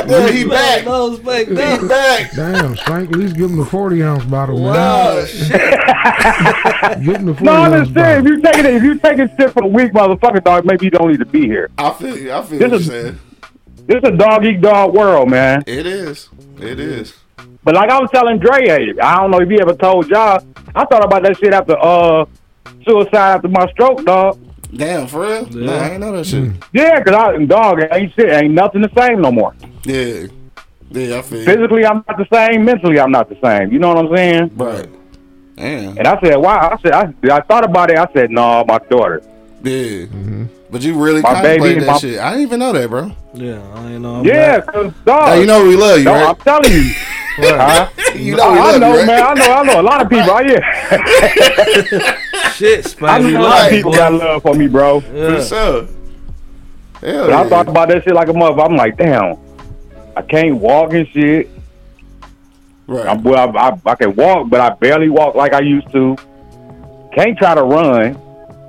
damn, he back. No, Spank, no. He back. Damn, Spank, at least give him a forty ounce bottle. Wow, shit. Give him the forty ounce bottle. No, I understand. If you take it, if you take a sip for the weak motherfucker, dog, maybe you don't need to be here. I feel you. I feel this what is, you're saying. This is a dog eat dog world, man. It is. It is. But like I was telling Dre, I don't know if he ever told y'all, I thought about that shit after uh suicide after my stroke, dog. Damn, for real? Yeah. Nah, I ain't know that shit. Yeah, cause I dog ain't shit, ain't nothing the same no more. Yeah, yeah, I feel. Physically, I'm not the same. Mentally, I'm not the same. You know what I'm saying? Right. Damn. And I said, wow. I said, I, I thought about it. I said, no, nah, my daughter. Yeah. Mm-hmm. But you really contemplate that my... shit. I didn't even know that, bro. Yeah, I didn't know. I'm yeah, not... cause dog. Now you know we love you, dog, right? I'm telling you. Huh? You know, I, I know, you, right? Man. I know, I know a lot of people. Right. Yeah. Shit, Spike. I know a lot of people got love for me, bro. Yeah. For sure. Hell but yeah. I thought about that shit like a mother. I'm like, damn, I can't walk and shit. Right. I'm, well, I, I, I can walk, but I barely walk like I used to. Can't try to run.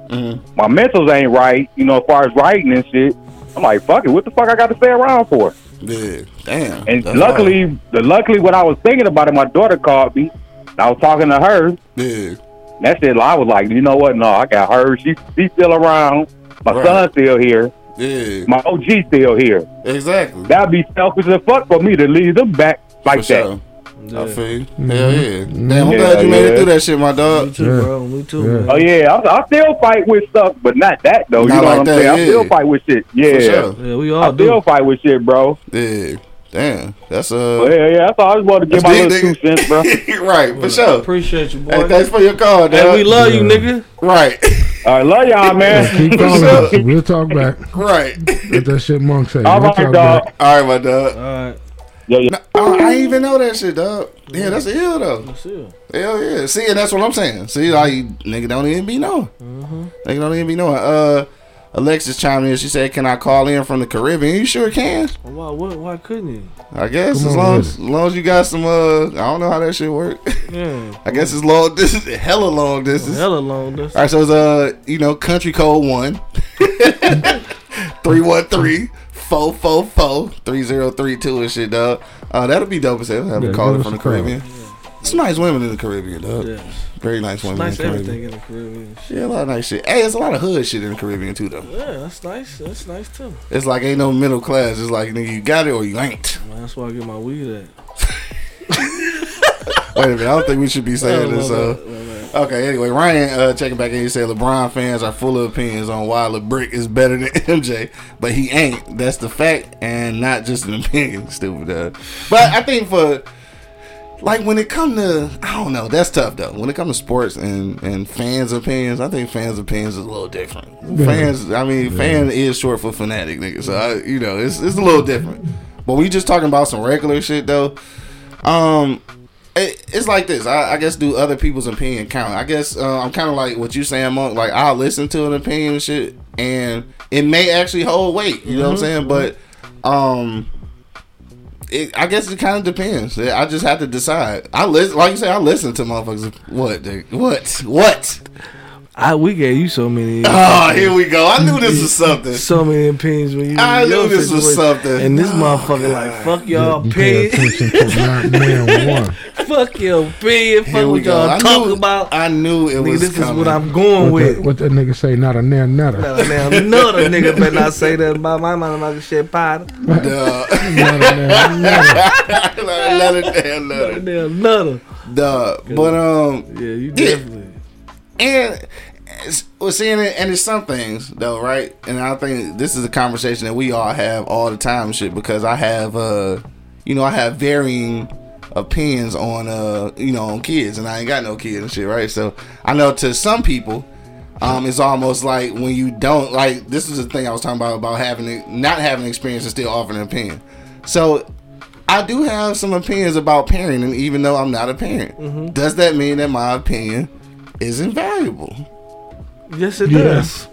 Mm-hmm. My mentals ain't right. You know, as far as writing and shit. I'm like, fuck it. What the fuck I got to stay around for? Yeah, damn. And luckily, the, luckily, when I was thinking about it, my daughter called me. I was talking to her. Yeah. That's it. I was like, you know what? No, I got her. She, she's still around. My right. son's still here. Yeah. My O G still here. Exactly. That'd be selfish as fuck for me to leave them back like for that. Sure. Yeah. I feel you. Mm-hmm. Hell yeah. Damn, I'm yeah, glad you made yeah. it through that shit, my dog. Me too, yeah. bro. Me too, yeah. man. Oh, yeah. I, I still fight with stuff, but not that, though. Not you know like what I'm that, saying? Yeah. I still fight with shit. Yeah. Sure. Yeah, we all I do. still fight with shit, bro. Yeah. Damn. That's, uh. Yeah, yeah. That's all I just wanted to give my little nigga. two cents, bro. Right. For well, sure. I appreciate you, boy. Hey, thanks for your call, dog. Hey, we love yeah. you, nigga. Right. I right, love y'all, man. Keep calling us. We'll talk back. Right. Let that shit Monk say. All right, dog. All right, my dog. All right. Yo, yo. Oh, I didn't even know that shit, dog. Yeah, that's ill though. That's ill. Hell yeah. See, and that's what I'm saying. See, like nigga don't even be knowing. Mm-hmm. Nigga don't even be knowing. Uh, Alexis chimed in. She said, "Can I call in from the Caribbean?" You sure can. Why? Why, why couldn't you? I guess come as long as, as long as you got some. Uh, I don't know how that shit work. Yeah. I guess it's long. This is hella long distance. Hella long distance. All right, so it's uh, you know, country code one. three one three Four four four three zero three two and shit, dog. Uh, that'll be dope as hell. Have yeah, a call it from the Caribbean. Yeah. It's nice women in the Caribbean, dog. Yeah. Very nice it's women. Nice in the everything Caribbean. in the Caribbean. Shit. Yeah, a lot of nice shit. Hey, it's a lot of hood shit in the Caribbean too, though. Yeah, that's nice. That's nice too. It's like ain't no middle class. It's like nigga, you got it or you ain't. Well, that's where I get my weed at. Wait a minute. I don't think we should be saying this. Uh, Okay, anyway, Ryan uh, checking back in. He said LeBron fans are full of opinions on why LeBrick is better than M J, but he ain't. That's the fact and not just an opinion. Stupid. Uh. But I think for, like, when it comes to, I don't know, that's tough, though. When it comes to sports and, and fans' opinions, I think fans' opinions is a little different. Yeah. Fans, I mean, yeah. fan is short for fanatic, nigga. So, I, you know, it's, it's a little different. But we just talking about some regular shit, though. Um... It's like this. I, I guess do other people's opinion count? I guess uh, I'm kind of like what you saying, Monk. Like I'll listen to an opinion and shit, and it may actually hold weight. You know mm-hmm. what I'm saying? But um, it, I guess it kind of depends. I just have to decide. I listen, like you say, I listen to motherfuckers. What? Dude? What? What? I we gave you so many. Oh, here we go. I knew this was something. So many opinions when you. I knew this was something. And this oh, motherfucker, God. like, fuck y'all opinion. Fuck your opinion. Fuck what y'all talking about. I knew it nigga, was. This coming. is what I'm going what with. The, what that nigga say? Not a nan nutter. Not a nan nutter. Nigga better not say that about my motherfucking shit powder. Duh. Not a nan nutter. Not a nan nutter. Not a nan nutter. Duh. But um. Yeah, you definitely. And we're seeing it, and it's some things though, right? And I think this is a conversation that we all have all the time, shit. Because I have, uh, you know, I have varying opinions on, uh, you know, on kids, and I ain't got no kids and shit, right? So I know to some people, um, it's almost like when you don't like. This is the thing I was talking about about having not having experience and still offering an opinion. So. I do have some opinions about parenting, even though I'm not a parent. Mm-hmm. Does that mean that my opinion is invaluable? Yes, it yes. does.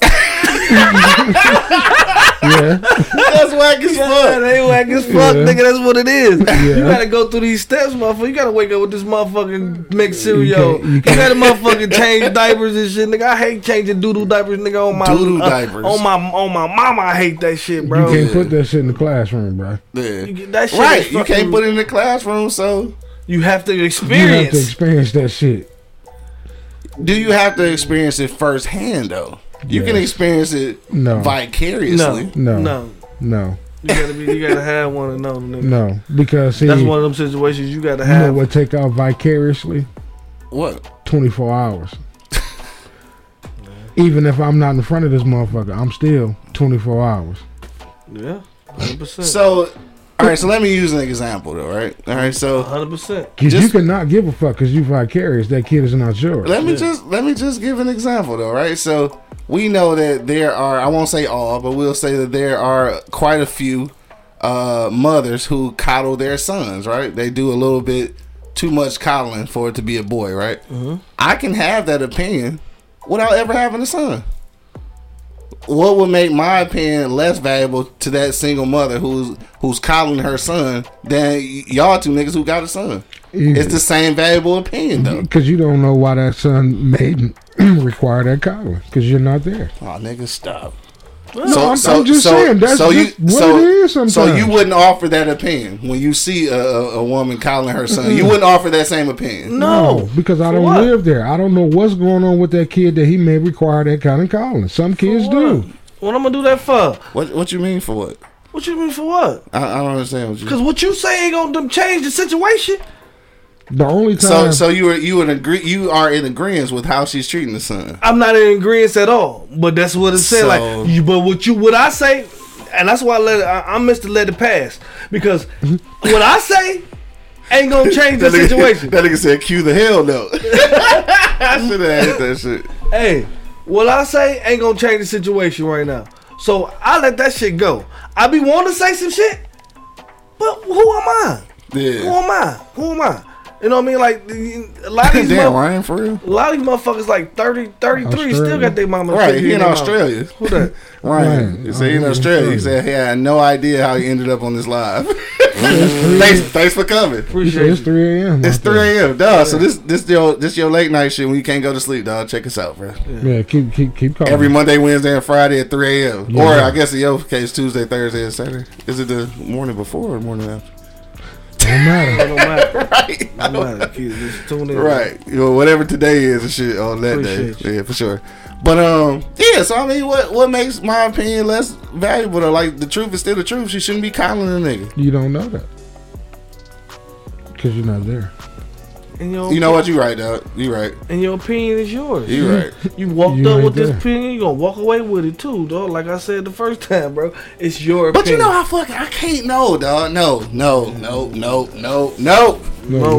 Yeah. That's whack as yeah, fuck. That ain't whack as fuck, yeah. nigga. That's what it is. Yeah. You gotta go through these steps, motherfucker. You gotta wake up with this motherfucking mixed cereal. You, you, you gotta motherfucking change diapers and shit, nigga. I hate changing doodle diapers, nigga. On my doodle uh, diapers. On my on my mama, I hate that shit, bro. You can't yeah. put that shit in the classroom, bro. Yeah. You, that shit right. You can't put it in the classroom, so you have to experience. You have to experience that shit. Do you have to experience it firsthand though? You yes. can experience it no. vicariously. No, no, no. You gotta be. You gotta have one and know, nigga. No, because see, that's one of them situations you gotta have. You know what take out vicariously? What? twenty-four hours. Even if I'm not in front of this motherfucker, I'm still twenty-four hours. Yeah, one hundred percent. So. All right, so let me use an example, though, right? All right, so one hundred percent. Just, you cannot give a fuck because you vicarious. That kid is not yours. Let me yeah. just let me just give an example, though, right? So we know that there are, I won't say all, but we'll say that there are quite a few uh, mothers who coddle their sons, right? They do a little bit too much coddling for it to be a boy, right? Mm-hmm. I can have that opinion without ever having a son. What would make my opinion less valuable to that single mother who's who's coddling her son than y'all two niggas who got a son? Yeah. It's the same valuable opinion though, because you don't know why that son made require that coddling because you're not there. Oh, nigga, stop. No, so, I'm, so, I'm just so, saying that's so you, what so, it is. Sometimes. So you wouldn't offer that opinion when you see a, a woman coddling her son. Mm-hmm. You wouldn't offer that same opinion. No, no because I For don't what? live there. I don't know what's going on with that kid that he may require that kind of coddling. Some kids do. What I'm gonna do that for? What? What you mean for what? What you mean for what? I, I don't understand what you. Because what you say ain't gonna change the situation. The only time. So, so you are you an agree you are in agreement with how she's treating the son. I'm not in agreement at all, but that's what it said. So, like, you, but what you what I say, and that's why I let it, I, I'm Mister Let It Pass because what I say ain't gonna change the nigga, situation. That nigga said, "Cue the hell no." I should have asked that shit. Hey, what I say ain't gonna change the situation right now, so I let that shit go. I be wanting to say some shit, but who am I? Yeah. Who am I? Who am I? You know what I mean? Like a lot of these damn Ryan, for real. A lot of these motherfuckers like thirty, thirty-three Australia. Still got their mama. Right, he in Australia. Mama. Who that? Ryan. He said he in Australia. He said he had no idea how he ended up on this live. thanks, thanks for coming. Appreciate it's three a.m. It's three a.m. dog. Yeah. So this this your this your late night shit when you can't go to sleep, dog. Check us out, bro. Yeah, yeah keep keep keep calling. Every Monday, Wednesday, and Friday at three a.m. Yeah. Or I guess in your case, Tuesday, Thursday, and Saturday. Is it the morning before or morning after? Don't matter. Don't matter. Right. Don't matter. Kids, just tune in. Right. You know, whatever today is and shit on that Appreciate day. You. Yeah, for sure. But um, yeah. So I mean, what what makes my opinion less valuable? Though? Like the truth is still the truth. She shouldn't be calling a nigga. You don't know that because you're not there. And your you know what? You right, dog. You right. And your opinion is yours. You right. You walked you up with there. This opinion. You gonna walk away with it too, dog. Like I said the first time, bro. It's your but opinion. But you know, I fucking I can't know, dog. No, no, no, no, no, no. no,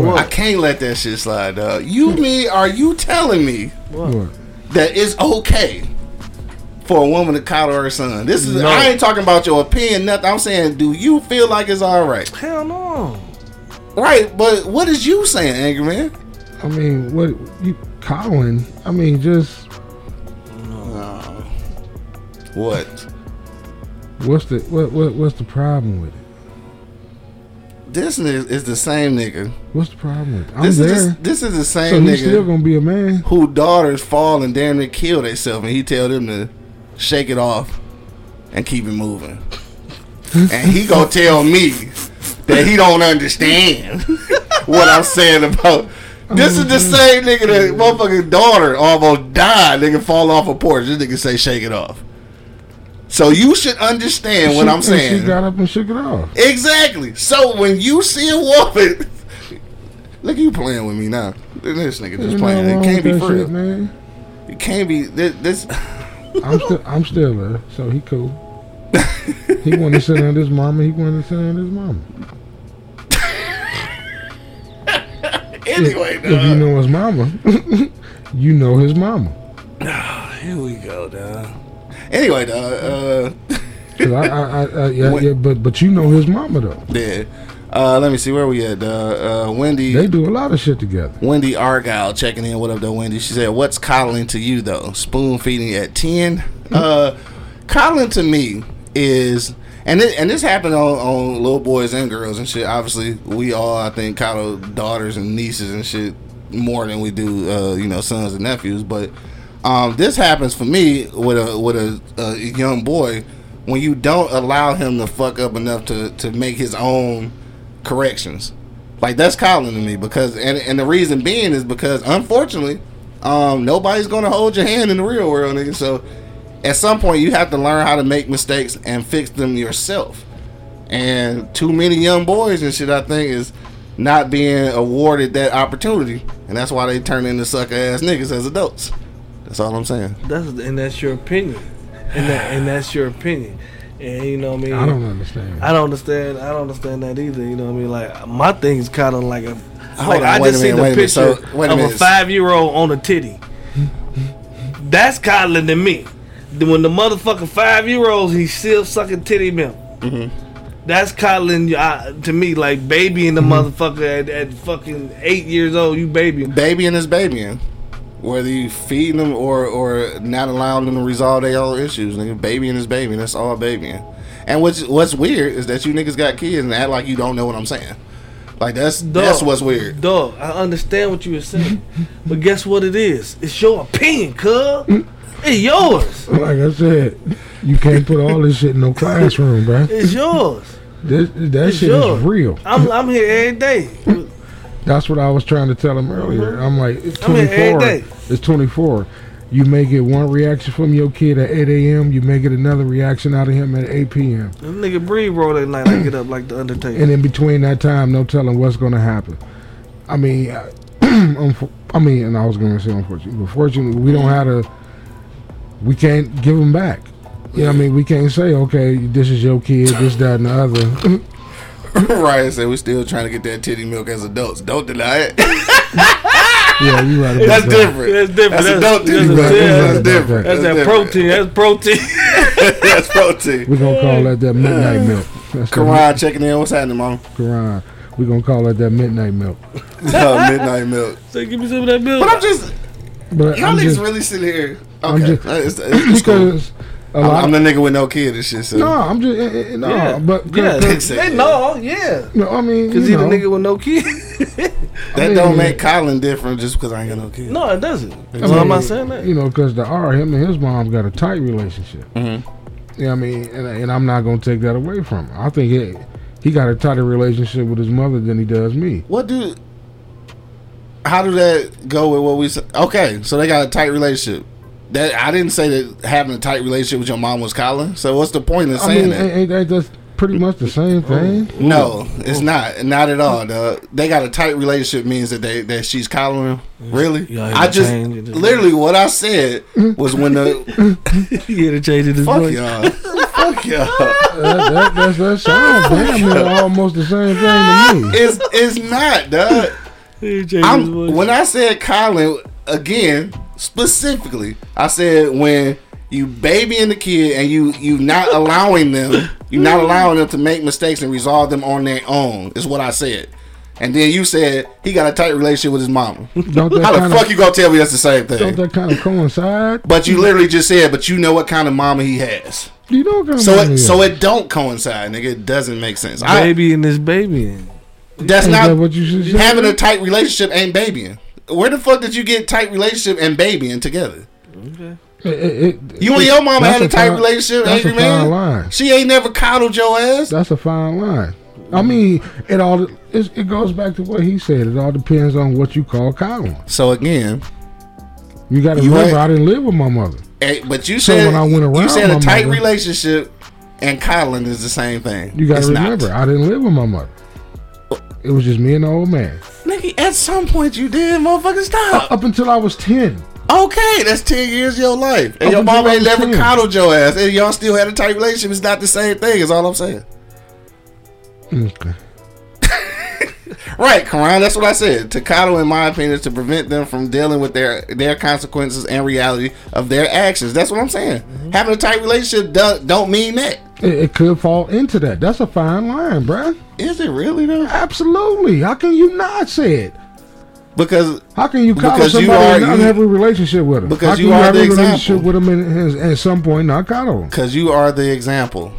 no I can't let that shit slide, dog. You mean are you telling me what? That it's okay for a woman to coddle her son? This is no. I ain't talking about your opinion, nothing. I'm saying, do you feel like it's all right? Hell no. Right, but what is you saying, Angry Man? I mean, what you Colin? I mean, just no. What? What's the what, what? What's the problem with it? This nigga is the same nigga. What's the problem with it? I'm this there. Is the, this is the same so nigga. He's still gonna be a man. Who daughters fall and damn near kill themselves, and he tell them to shake it off and keep it moving. And he gonna tell me. That he don't understand what I'm saying about. This is the same nigga that motherfucking daughter almost died. Nigga fall off a porch. This nigga say shake it off. So you should understand she, what I'm saying. She got up and shook it off. Exactly. So when you see a woman, look, you playing with me now. This nigga just playing. It can't be free, man. It can't be this. this. I'm still, I'm still there. So he cool. He wanted to sit down with his mama. He wanted to sit down with his mama. Anyway, if, dog. If you know his mama, you know his mama. Oh, here we go, dog. Anyway, dog. Uh, Cause I, I, I, I, yeah, when, yeah, but but you know his mama though. Yeah. Uh, let me see where we at. Uh, uh, Wendy. They do a lot of shit together. Wendy Argyle checking in. What up, though, Wendy? She said, "What's coddling to you though? Spoon feeding at ten? Uh, coddling to me." Is and this, and this happened on, on little boys and girls and shit. Obviously, we all I think coddle daughters and nieces and shit more than we do, uh, you know, sons and nephews. But um, this happens for me with a with a, a young boy when you don't allow him to fuck up enough to, to make his own corrections. Like that's coddling to me because and and the reason being is because unfortunately, um, nobody's gonna hold your hand in the real world, nigga. So. At some point, you have to learn how to make mistakes and fix them yourself. And too many young boys and shit, I think, is not being awarded that opportunity, and that's why they turn into sucker ass niggas as adults. That's all I'm saying. That's and that's your opinion, and that and that's your opinion. And you know what I mean. I don't understand. I don't understand. I don't understand that either. You know what I mean. Like my thing is kind of like a. Like, on, I just seen the picture so, of a five year old on a titty. That's coddling to me. When the motherfucking five year olds, he's still sucking titty milk. Mm-hmm. That's coddling uh, to me, like babying the mm-hmm. motherfucker at, at fucking eight years old. You babying. Babying is babying. Whether you feeding them or, or not allowing them to resolve their own issues, nigga. Babying is babying. That's all babying. And what's, what's weird is that you niggas got kids and act like you don't know what I'm saying. Like that's dog, that's what's weird. Dog, I understand what you were saying. But guess what it is? It's your opinion, cuz. It's yours. Like I said, you can't put all this shit in no classroom, bro. It's yours. This, that it's shit yours. Is real. I'm, I'm here every day. That's what I was trying to tell him earlier. Mm-hmm. I'm like, it's twenty-four. I'm here every day. It's twenty-four. You may get one reaction from your kid at eight a.m. You may get another reaction out of him at eight p.m. This nigga breathe roll that night. I get up like the Undertaker. And in between that time, no telling what's going to happen. I mean, I, I mean, and I was going to say unfortunately, but fortunately, we don't have to. We can't give them back. You know what I mean? We can't say, okay, this is your kid, this, that, and the other. Right, so we're still trying to get that titty milk as adults. Don't deny it. Yeah, you right about that's that. Different. That's different. That's adult titty milk. That's different. That's that protein. That's protein. That's protein. We're going to call that that midnight milk. That's Karan checking in. What's happening, Mom? Karan. We're going to call it that midnight milk. uh, midnight milk. So give me some of that milk. But I'm just... But y'all I'm niggas just, really sitting here... Okay. Just, it's, it's because... Cool. I'm, I'm the nigga with no kid and shit. So. No, I'm just uh, uh, no, yeah. but yeah, cause, they know, yeah. No, I mean, because he's the nigga with no kid. that I mean, don't make Colin different just because I ain't got no kid. No, it doesn't. Why I mean, am I saying that? You know, because the R, him and his mom got a tight relationship. Mm-hmm. Yeah, I mean, and, and I'm not gonna take that away from him. I think he he got a tighter relationship with his mother than he does me. What do? How do that go with what we said? Okay, so they got a tight relationship. That I didn't say that having a tight relationship with your mom was Colin. So what's the point in saying I mean, that? Ain't, ain't that pretty much the same thing? No, it's not. Not at all. Dog. They got a tight relationship means that they that she's Colin. Really? I just change. Literally what I said was when the you had to change it this fuck voice. Y'all. Fuck y'all. That, that, that's, that sounds damn near almost the same thing to me. It's it's not, dog. I'm, when I said Colin again. Specifically, I said when you babying the kid and you you not allowing them, you not allowing them to make mistakes and resolve them on their own is what I said. And then you said he got a tight relationship with his mama. How the fuck of, you gonna tell me that's the same thing? Don't that kind of coincide? But you literally just said, but you know what kind of mama he has. You don't know so it so it don't coincide, nigga. It doesn't make sense. Babying is babying. That's ain't not that what you should having say? A tight relationship ain't babying. Where the fuck did you get tight relationship and babying together? Okay. It, it, it, you and your mama had a tight fine, relationship, Angry Man. Line. She ain't never coddled your ass. That's a fine line. I mean, it all it, it goes back to what he said. It all depends on what you call coddling. So again, you got to remember had, I didn't live with my mother. But you said so when I went around, you said a tight mother, relationship and coddling is the same thing. You got to remember, not. I didn't live with my mother. It was just me and the old man. Nigga, at some point you did, motherfucking stop. Uh, up until I was ten. Okay, that's ten years of your life. And up your mama ain't never coddled your ass. And y'all still had a tight relationship. It's not the same thing, is all I'm saying. Okay. Right, Karan, that's what I said. To coddle, in my opinion, is to prevent them from dealing with their, their consequences and reality of their actions. That's what I'm saying. Mm-hmm. Having a tight relationship do, don't mean that. It, it could fall into that. That's a fine line, bruh. Is it really, though? Absolutely. How can you not say it? Because how can you coddle somebody you are, and not you, have a relationship with them? Because how you, you are have the a relationship example. With them and, and at some point not coddle them? Because you are the example.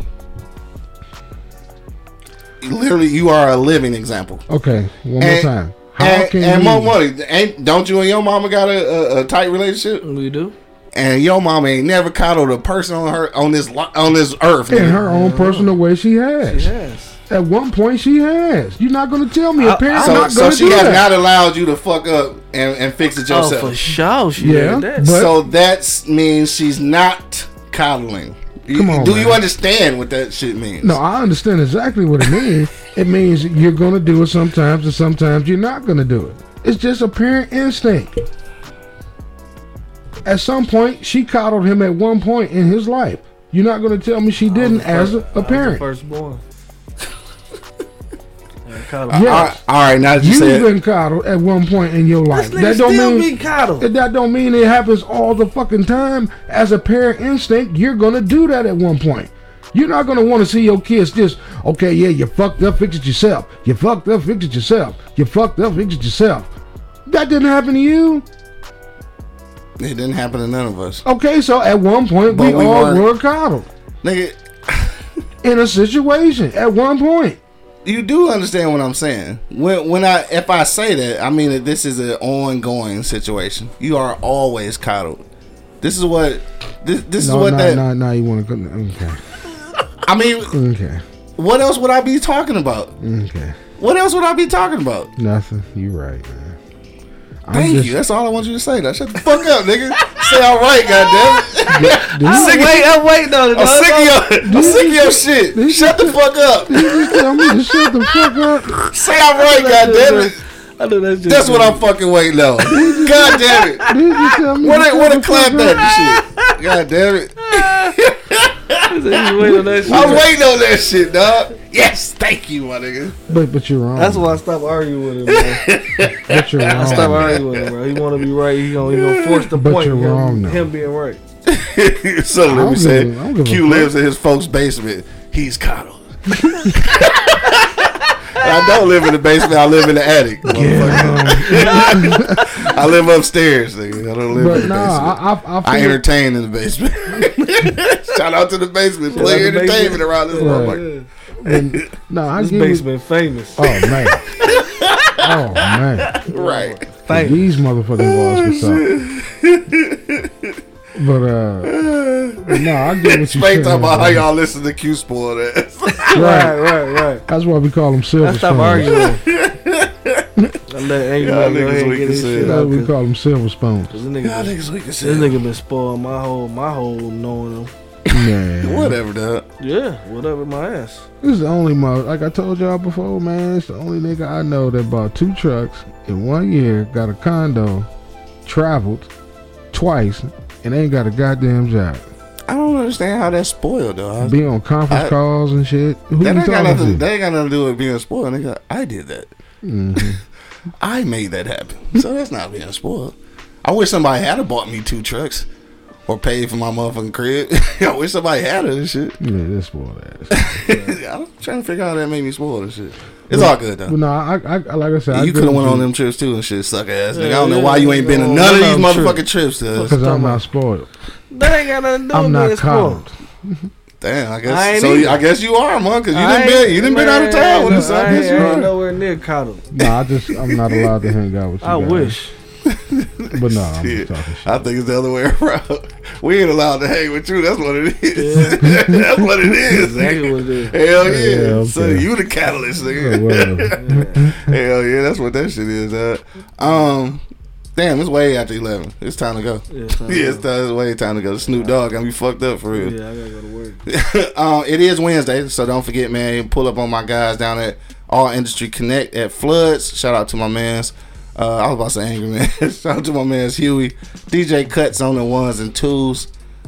Literally, you are a living example. Okay, one and, more time. How and, can and you? More money. Ain't, don't you and your mama got a, a, a tight relationship? We do. And your mama ain't never coddled a person on her on this on this earth. In her own personal way, she has. She has. At one point, she has. You're not going to tell me. A parent's so, not going to so do that. So she has not allowed you to fuck up and, and fix it yourself. Oh, for sure. She yeah. That. So that means she's not coddling. Come on, do man. You understand what that shit means? No, I understand exactly what it means. It means you're going to do it sometimes, and sometimes you're not going to do it. It's just a parent instinct. At some point, she coddled him at one point in his life. You're not going to tell me she didn't as a, a parent. I was the firstborn. Yes. All right, now that you said, you've been coddled at one point in your life. That don't still mean coddled. That don't mean it happens all the fucking time. As a parent instinct, you're gonna do that at one point. You're not gonna want to see your kids just okay. Yeah, you fucked up, fix it yourself. You fucked up, fix it yourself. You fucked up, fix it yourself. That didn't happen to you. It didn't happen to none of us. Okay, so at one point we, we all were coddled, nigga, in a situation at one point. You do understand what I'm saying. When when I if I say that, I mean that this is an ongoing situation. You are always coddled. This is what this this no, is what no, that. No, no, you want to okay. I mean, okay. What else would I be talking about? Okay. What else would I be talking about? Nothing. You right, man. I'm Thank just, you. That's all I want you to say. Now shut the fuck up, nigga. Say all right, goddamn it. I'm sick wait, of wait, no, no, I'm no, sick no. of your, I'm sick of your shit. This shut this, the fuck up. This, this, I'm gonna shut the fuck up. Say all right, goddamn it. I know that's just That's what I'm fucking waiting on. God damn it. What a what a clap that shit. God damn it. I'm waiting on that shit, dog. Yes, thank you, my nigga. But but you're wrong. That's why I stopped arguing with him, bro. But you're wrong. I stopped arguing with him, bro. He wanna be right. He gonna, he gonna force the but point. You're wrong, him, him being right. So let me give, say, Q lives in his folks' basement. He's coddled. I don't live in the basement. I live in the attic. Yeah. I live upstairs. Nigga. I don't live but in the nah, basement. I, I, I, I entertain in the basement. Shout out to the basement. Shout play entertainment basement. Around this motherfucker. Yeah. And no, I this give basement it. Famous. Oh man. Oh man. Right. Thank these motherfucking walls. But uh, no, I get what you saying. Talking about how y'all listen to Q spoiled ass. Right, right, right. That's why we call them silver spoilers. Stop arguing. I let Angry Man go ahead and get his shit out. We call them silver spoons. This nigga been spoiled my whole, my whole knowing him. Man. Whatever, dog. Yeah, whatever my ass. This is the only mother, like I told y'all before, man. It's the only nigga I know that bought two trucks in one year, got a condo, traveled twice, and ain't got a goddamn job. I don't understand how that's spoiled, though. Be on conference I, calls and shit. Who that, ain't got nothing, to? that ain't got nothing to do with being spoiled. Nigga, I did that. Mm-hmm. I made that happen. So that's not being spoiled. I wish somebody had bought me two trucks or paid for my motherfucking crib. I wish somebody had it and shit. Yeah, that's spoiled ass. I'm trying to figure out how that made me spoiled and shit. It's but, all good though. No, I, I, like I said, I you could have went on them trips too and shit, sucker ass nigga. Yeah, I don't know yeah, why you ain't been to none of these motherfucking trips. Because I'm not spoiled. That ain't got nothing to do with me. I'm not coddled. Damn, I guess. I so either. I guess you are, man, because you didn't been, you didn't been out of town with us. I, I guess you ain't nowhere near coddled. No, nah, I just I'm not allowed to hang out with you. I guys. wish. But no, I'm just talking shit. I think it's the other way around. We ain't allowed to hang with you. That's what it is. Yeah. That's what it is. Exactly what it is. Hell yeah. yeah okay. So you the catalyst, nigga. Yeah, hell yeah. That's what that shit is. Uh, um, damn, it's way after eleven. It's time to go. Yeah, it's, time to yeah, it's, time, it's way time to go. Snoop Dogg gonna be fucked up for real. Yeah, I gotta go to work. um, it is Wednesday, so don't forget, man. Pull up on my guys down at All Industry Connect at Floods. Shout out to my mans. Uh, I was about to say Angry Man. Shout out to my man's Huey. D J Cuts on the ones and twos.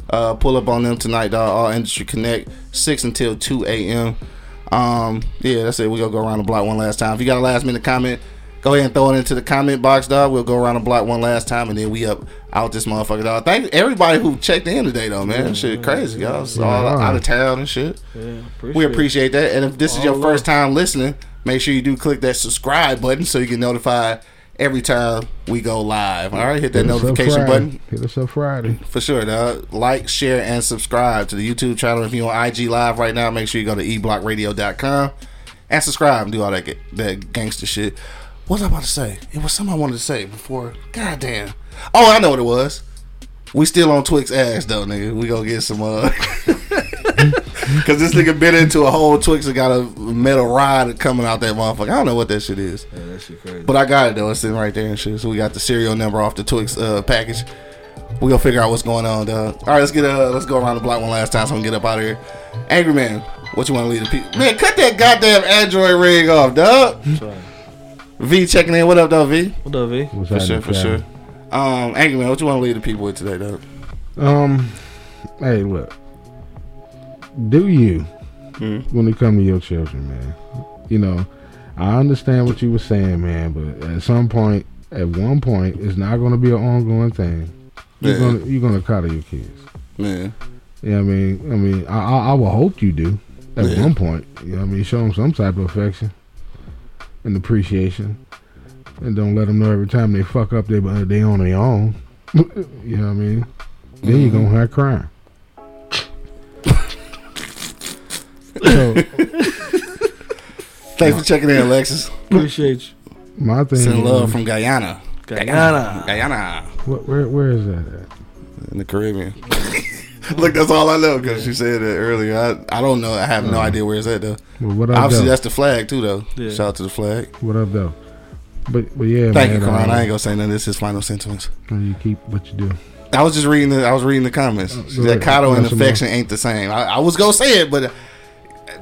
Uh, pull up on them tonight, dog. All Industry Connect, six until two a.m. Um, yeah, that's it. We're going to go around the block one last time. If you got a last minute comment, go ahead and throw it into the comment box, dog. We'll go around the block one last time, and then we up out this motherfucker, dog. Thank everybody who checked in today, though, man. Yeah, shit crazy, yeah, y'all. It's yeah, all right. Out of town and shit. Yeah, appreciate we appreciate that. And if this all is your right. first time listening, make sure you do click that subscribe button so you get notified every time we go live. All right, hit that hit notification button. Hit us up Friday. For sure, dog. Like, share, and subscribe to the YouTube channel. If you're on I G Live right now, make sure you go to e block radio dot com and subscribe and do all that, that gangster shit. What was I about to say? It was something I wanted to say before. Goddamn. Oh, I know what it was. We still on Twix ass, though, nigga. We gonna get some, uh... Because this nigga bit into a whole Twix and got a metal rod coming out that motherfucker. I don't know what that shit is. Yeah, that shit crazy. But I got it, though. It's sitting right there and shit. So we got the serial number off the Twix uh, package. We gonna figure out what's going on, dog. All right, let's get uh, let's go around the block one last time so we can get up out of here. Angry Man, what you want to leave the people? Man, cut that goddamn Android ring off, dog. V checking in. What up, though, V? What up, V? What's for sure, for sure. Um, Angry Man, what you want to leave the people with today, dog? Um, hey, look. Do you mm. when it comes to your children, man? You know, I understand what you were saying, man, but at some point, at one point, it's not going to be an ongoing thing. You're yeah. gonna you're gonna coddle your kids. Yeah. Yeah, I mean, I mean, I I, I would hope you do at yeah. one point. You know, what I mean, show them some type of affection and appreciation, and don't let them know every time they fuck up they they on their own. You know what I mean? Mm-hmm. Then you're gonna have crime. So, thanks for checking in, Alexis. Appreciate you. My thing. Send love is, from Guyana. Guyana. Guyana. What, where, where is that at? In the Caribbean. Look, that's all I know because she said that earlier. I, I don't know. I have uh, no idea where it's at though. Well, what up, obviously, though? That's the flag too though. Yeah. Shout out to the flag. What up though? But but yeah. Thank man, you, Karan. I, I ain't gonna say nothing. This is final sentiments. You keep what you do. I was just reading. The, I was reading the comments. Uh, so that coddle and affection ain't the same. I, I was gonna say it, but.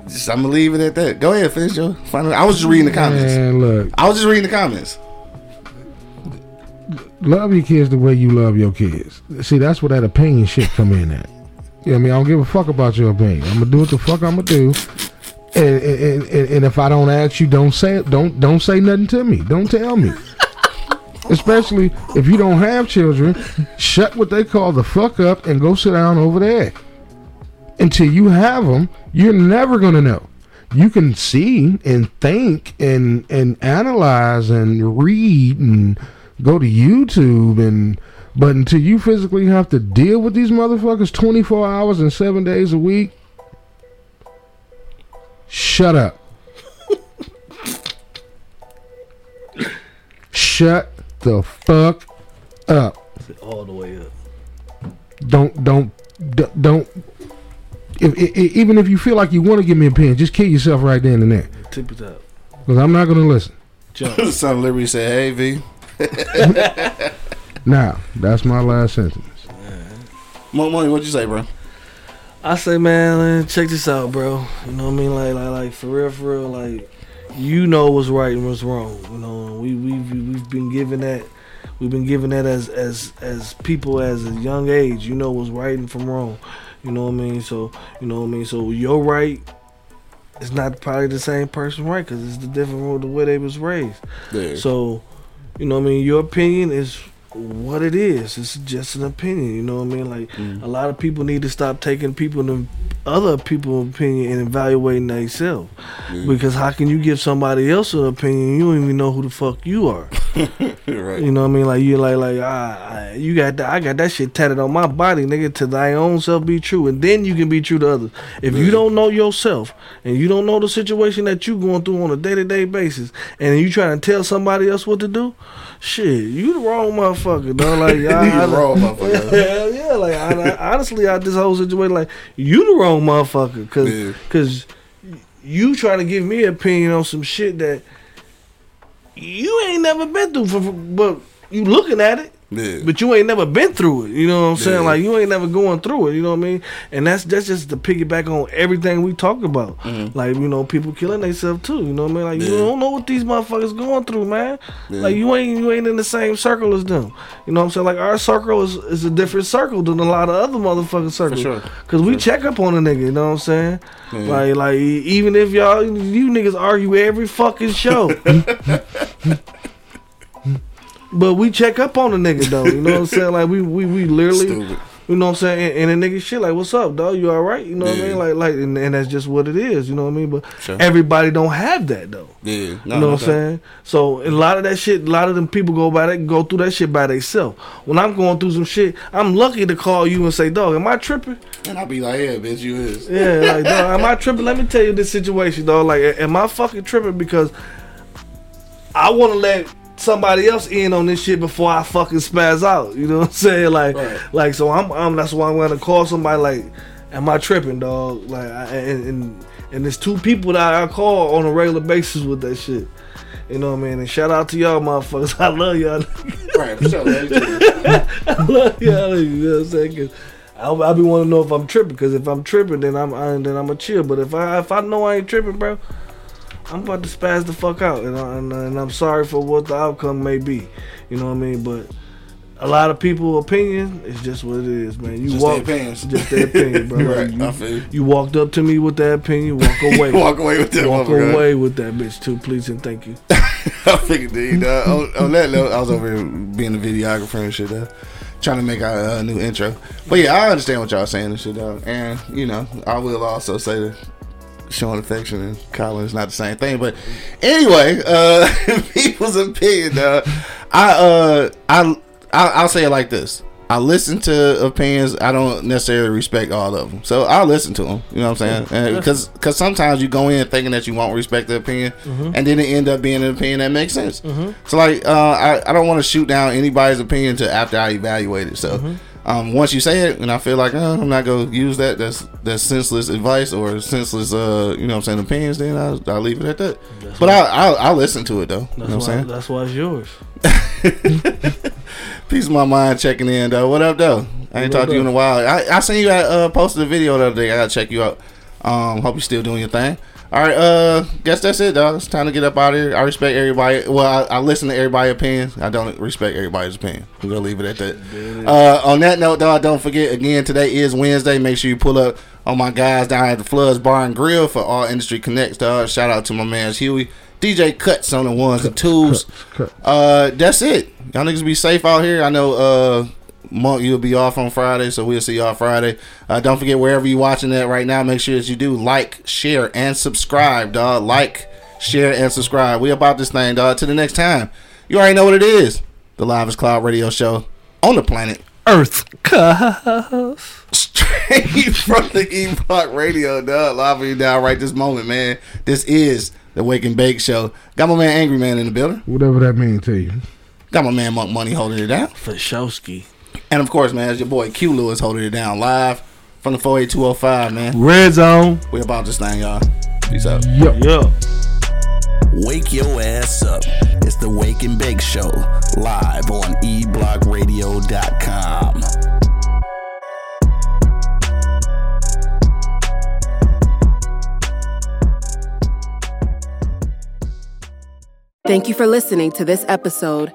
Just, I'm gonna leave it at that. Go ahead, finish your final. I was just reading the comments. Man, look. I was just reading the comments. Love your kids the way you love your kids. See, that's where that opinion shit come in at. You know what I mean? I don't give a fuck about your opinion. I'm gonna do what the fuck I'm gonna do. And and, and, and if I don't ask you, don't say it. Don't don't say nothing to me. Don't tell me. Especially if you don't have children, shut what they call the fuck up and go sit down over there. Until you have them, you're never going to know. you can see and think and and analyze and read and go to YouTube and but until you physically have to deal with these motherfuckers twenty-four hours and seven days a week, shut up. Shut the fuck up. All the way up. Don't don't don't. If, if, even if you feel like you want to give me a pen, just kill yourself right then and there. Tip it up. Because I'm not going to listen. Some liberty said, hey, V. Now, that's my last sentence. Monk Money, what'd you say, bro? I say, man, check this out, bro. You know what I mean? Like, like, like for real, for real, like, you know what's right and what's wrong. You know, we, we, we've been given that. We've been given that as, as, as people as a young age. You know what's right and from wrong. You know what I mean? So, you know what I mean? So, your right is not probably the same person's right because it's the different the way they was raised. Yeah. So, you know what I mean? Your opinion is what it is. It's just an opinion. You know what I mean? Like, mm. a lot of people need to stop taking people to other people's opinion and evaluating themselves. Mm. Because how can you give somebody else an opinion? You don't even know who the fuck you are. Right. You know what I mean? Like you like like ah, you got that. I got that shit tatted on my body, nigga. To thy own self be true, and then you can be true to others. If mm. you don't know yourself and you don't know the situation that you going through on a day to day basis, and you trying to tell somebody else what to do, shit, you the wrong motherfucker, dog. Like you wrong motherfucker. Yeah, yeah. Like I, I, honestly, out this whole situation, like you the wrong motherfucker, cause yeah. cause you trying to give me an opinion on some shit that. You ain't never been through, for, for, but you looking at it, yeah. but you ain't never been through it. You know what I'm saying? Yeah. Like you ain't never going through it. You know what I mean? And that's that's just to piggyback on everything we talk about. Mm-hmm. Like you know, people killing themselves too. You know what I mean? Like yeah. you don't know what these motherfuckers going through, man. Yeah. Like you ain't you ain't in the same circle as them. You know what I'm saying? Like our circle is, is a different circle than a lot of other motherfucking circles. For sure. Cause for we sure. check up on a nigga. You know what I'm saying? Yeah. Like like even if y'all you niggas argue every fucking show. But we check up on the nigga though, you know what I'm saying? Like we we, we literally, Stupid. You know what I'm saying? And, and the nigga shit like, what's up, dog? You all right? You know yeah. what I mean? Like like, and, and that's just what it is, you know what I mean? But sure. everybody don't have that though. Yeah, no, you know what I'm saying? So a lot of that shit, a lot of them people go by that, go through that shit by themselves. When I'm going through some shit, I'm lucky to call you and say, dog, am I tripping? And I be like, yeah, bitch, you is. Yeah, like dog, am I tripping? Let me tell you this situation, dog. Like, am I fucking tripping because? I want to let somebody else in on this shit before I fucking spaz out. You know what I'm saying? Like, right. like so I'm, I'm. That's why I'm gonna call somebody. Like, am I tripping, dog? Like, I, and, and and there's two people that I call on a regular basis with that shit. You know what I mean? And shout out to y'all, motherfuckers. I love y'all. Right, for sure. I love y'all. You know what I'm saying? I, I be wanting to know if I'm tripping, because if I'm tripping, then I'm I, then I'm a chill. But if I if I know I ain't tripping, bro. I'm about to spaz the fuck out, and, I, and, and I'm sorry for what the outcome may be. You know what I mean? But a lot of people's opinion is just what it is, man. You just walk, their opinions. Just their opinion, bro. Right, you, I feel you. You walked up to me with that opinion, walk away. Walk away with that. Walk mother, away God. With that bitch too, please and thank you. I figured, dude. Uh, on, on that note, I was over here being a videographer and shit, though. Trying to make our uh, new intro. But yeah, I understand what y'all saying and shit, though. And, you know, I will also say that. Showing affection and Colin is not the same thing, but anyway, uh, people's opinion. Uh, I, uh, I, I, I'll say it like this: I listen to opinions. I don't necessarily respect all of them, so I listen to them. You know what I'm saying? Because, mm-hmm. because sometimes you go in thinking that you won't respect the opinion, mm-hmm. and then it end up being an opinion that makes sense. Mm-hmm. So, like, uh, I, I don't want to shoot down anybody's opinion until after I evaluate it. So. Mm-hmm. Um, once you say it, and I feel like oh, I'm not gonna use that. That's that's senseless advice or senseless, uh, you know, what I'm saying opinions. Then I I leave it at that. That's but I I I listen to it though. That's you know what I'm saying. That's why it's yours. Peace of my mind checking in though. What up though? I ain't what talked up? To you in a while. I I seen you at, uh posted a video the other day. I gotta check you out. Um, hope you're still doing your thing. All right, uh, guess that's it, dog. It's time to get up out of here. I respect everybody. Well, I, I listen to everybody's opinions. I don't respect everybody's opinion. We're going to leave it at that. Uh, on that note, dog, don't forget, again, today is Wednesday. Make sure you pull up on my guys down at the Floods Bar and Grill for all industry connects, dog. Shout out to my man, Huey. D J Cuts on the ones and twos. Uh, that's it. Y'all niggas be safe out here. I know, uh... Monk, you'll be off on Friday, so we'll see y'all Friday. Uh, don't forget, wherever you're watching that right now, make sure that you do like, share, and subscribe, dog. Like, share, and subscribe. We about this thing, dog. Till the next time, you already know what it is. The Livest Cloud Radio Show on the planet Earth. Cuff. Straight from the E Block Radio, dog. Live for you down right this moment, man. This is the Wake and Bake Show. Got my man Angry Man in the building. Whatever that means to you. Got my man Monk Money holding it down. For Showski. And of course, man, it's your boy Q Lewis holding it down live from the four eight two oh five, man. Red Zone. We about this thing, y'all. Peace out. Yo. Yo. Wake your ass up. It's the Wake and Bake Show live on e block radio dot com. Thank you for listening to this episode.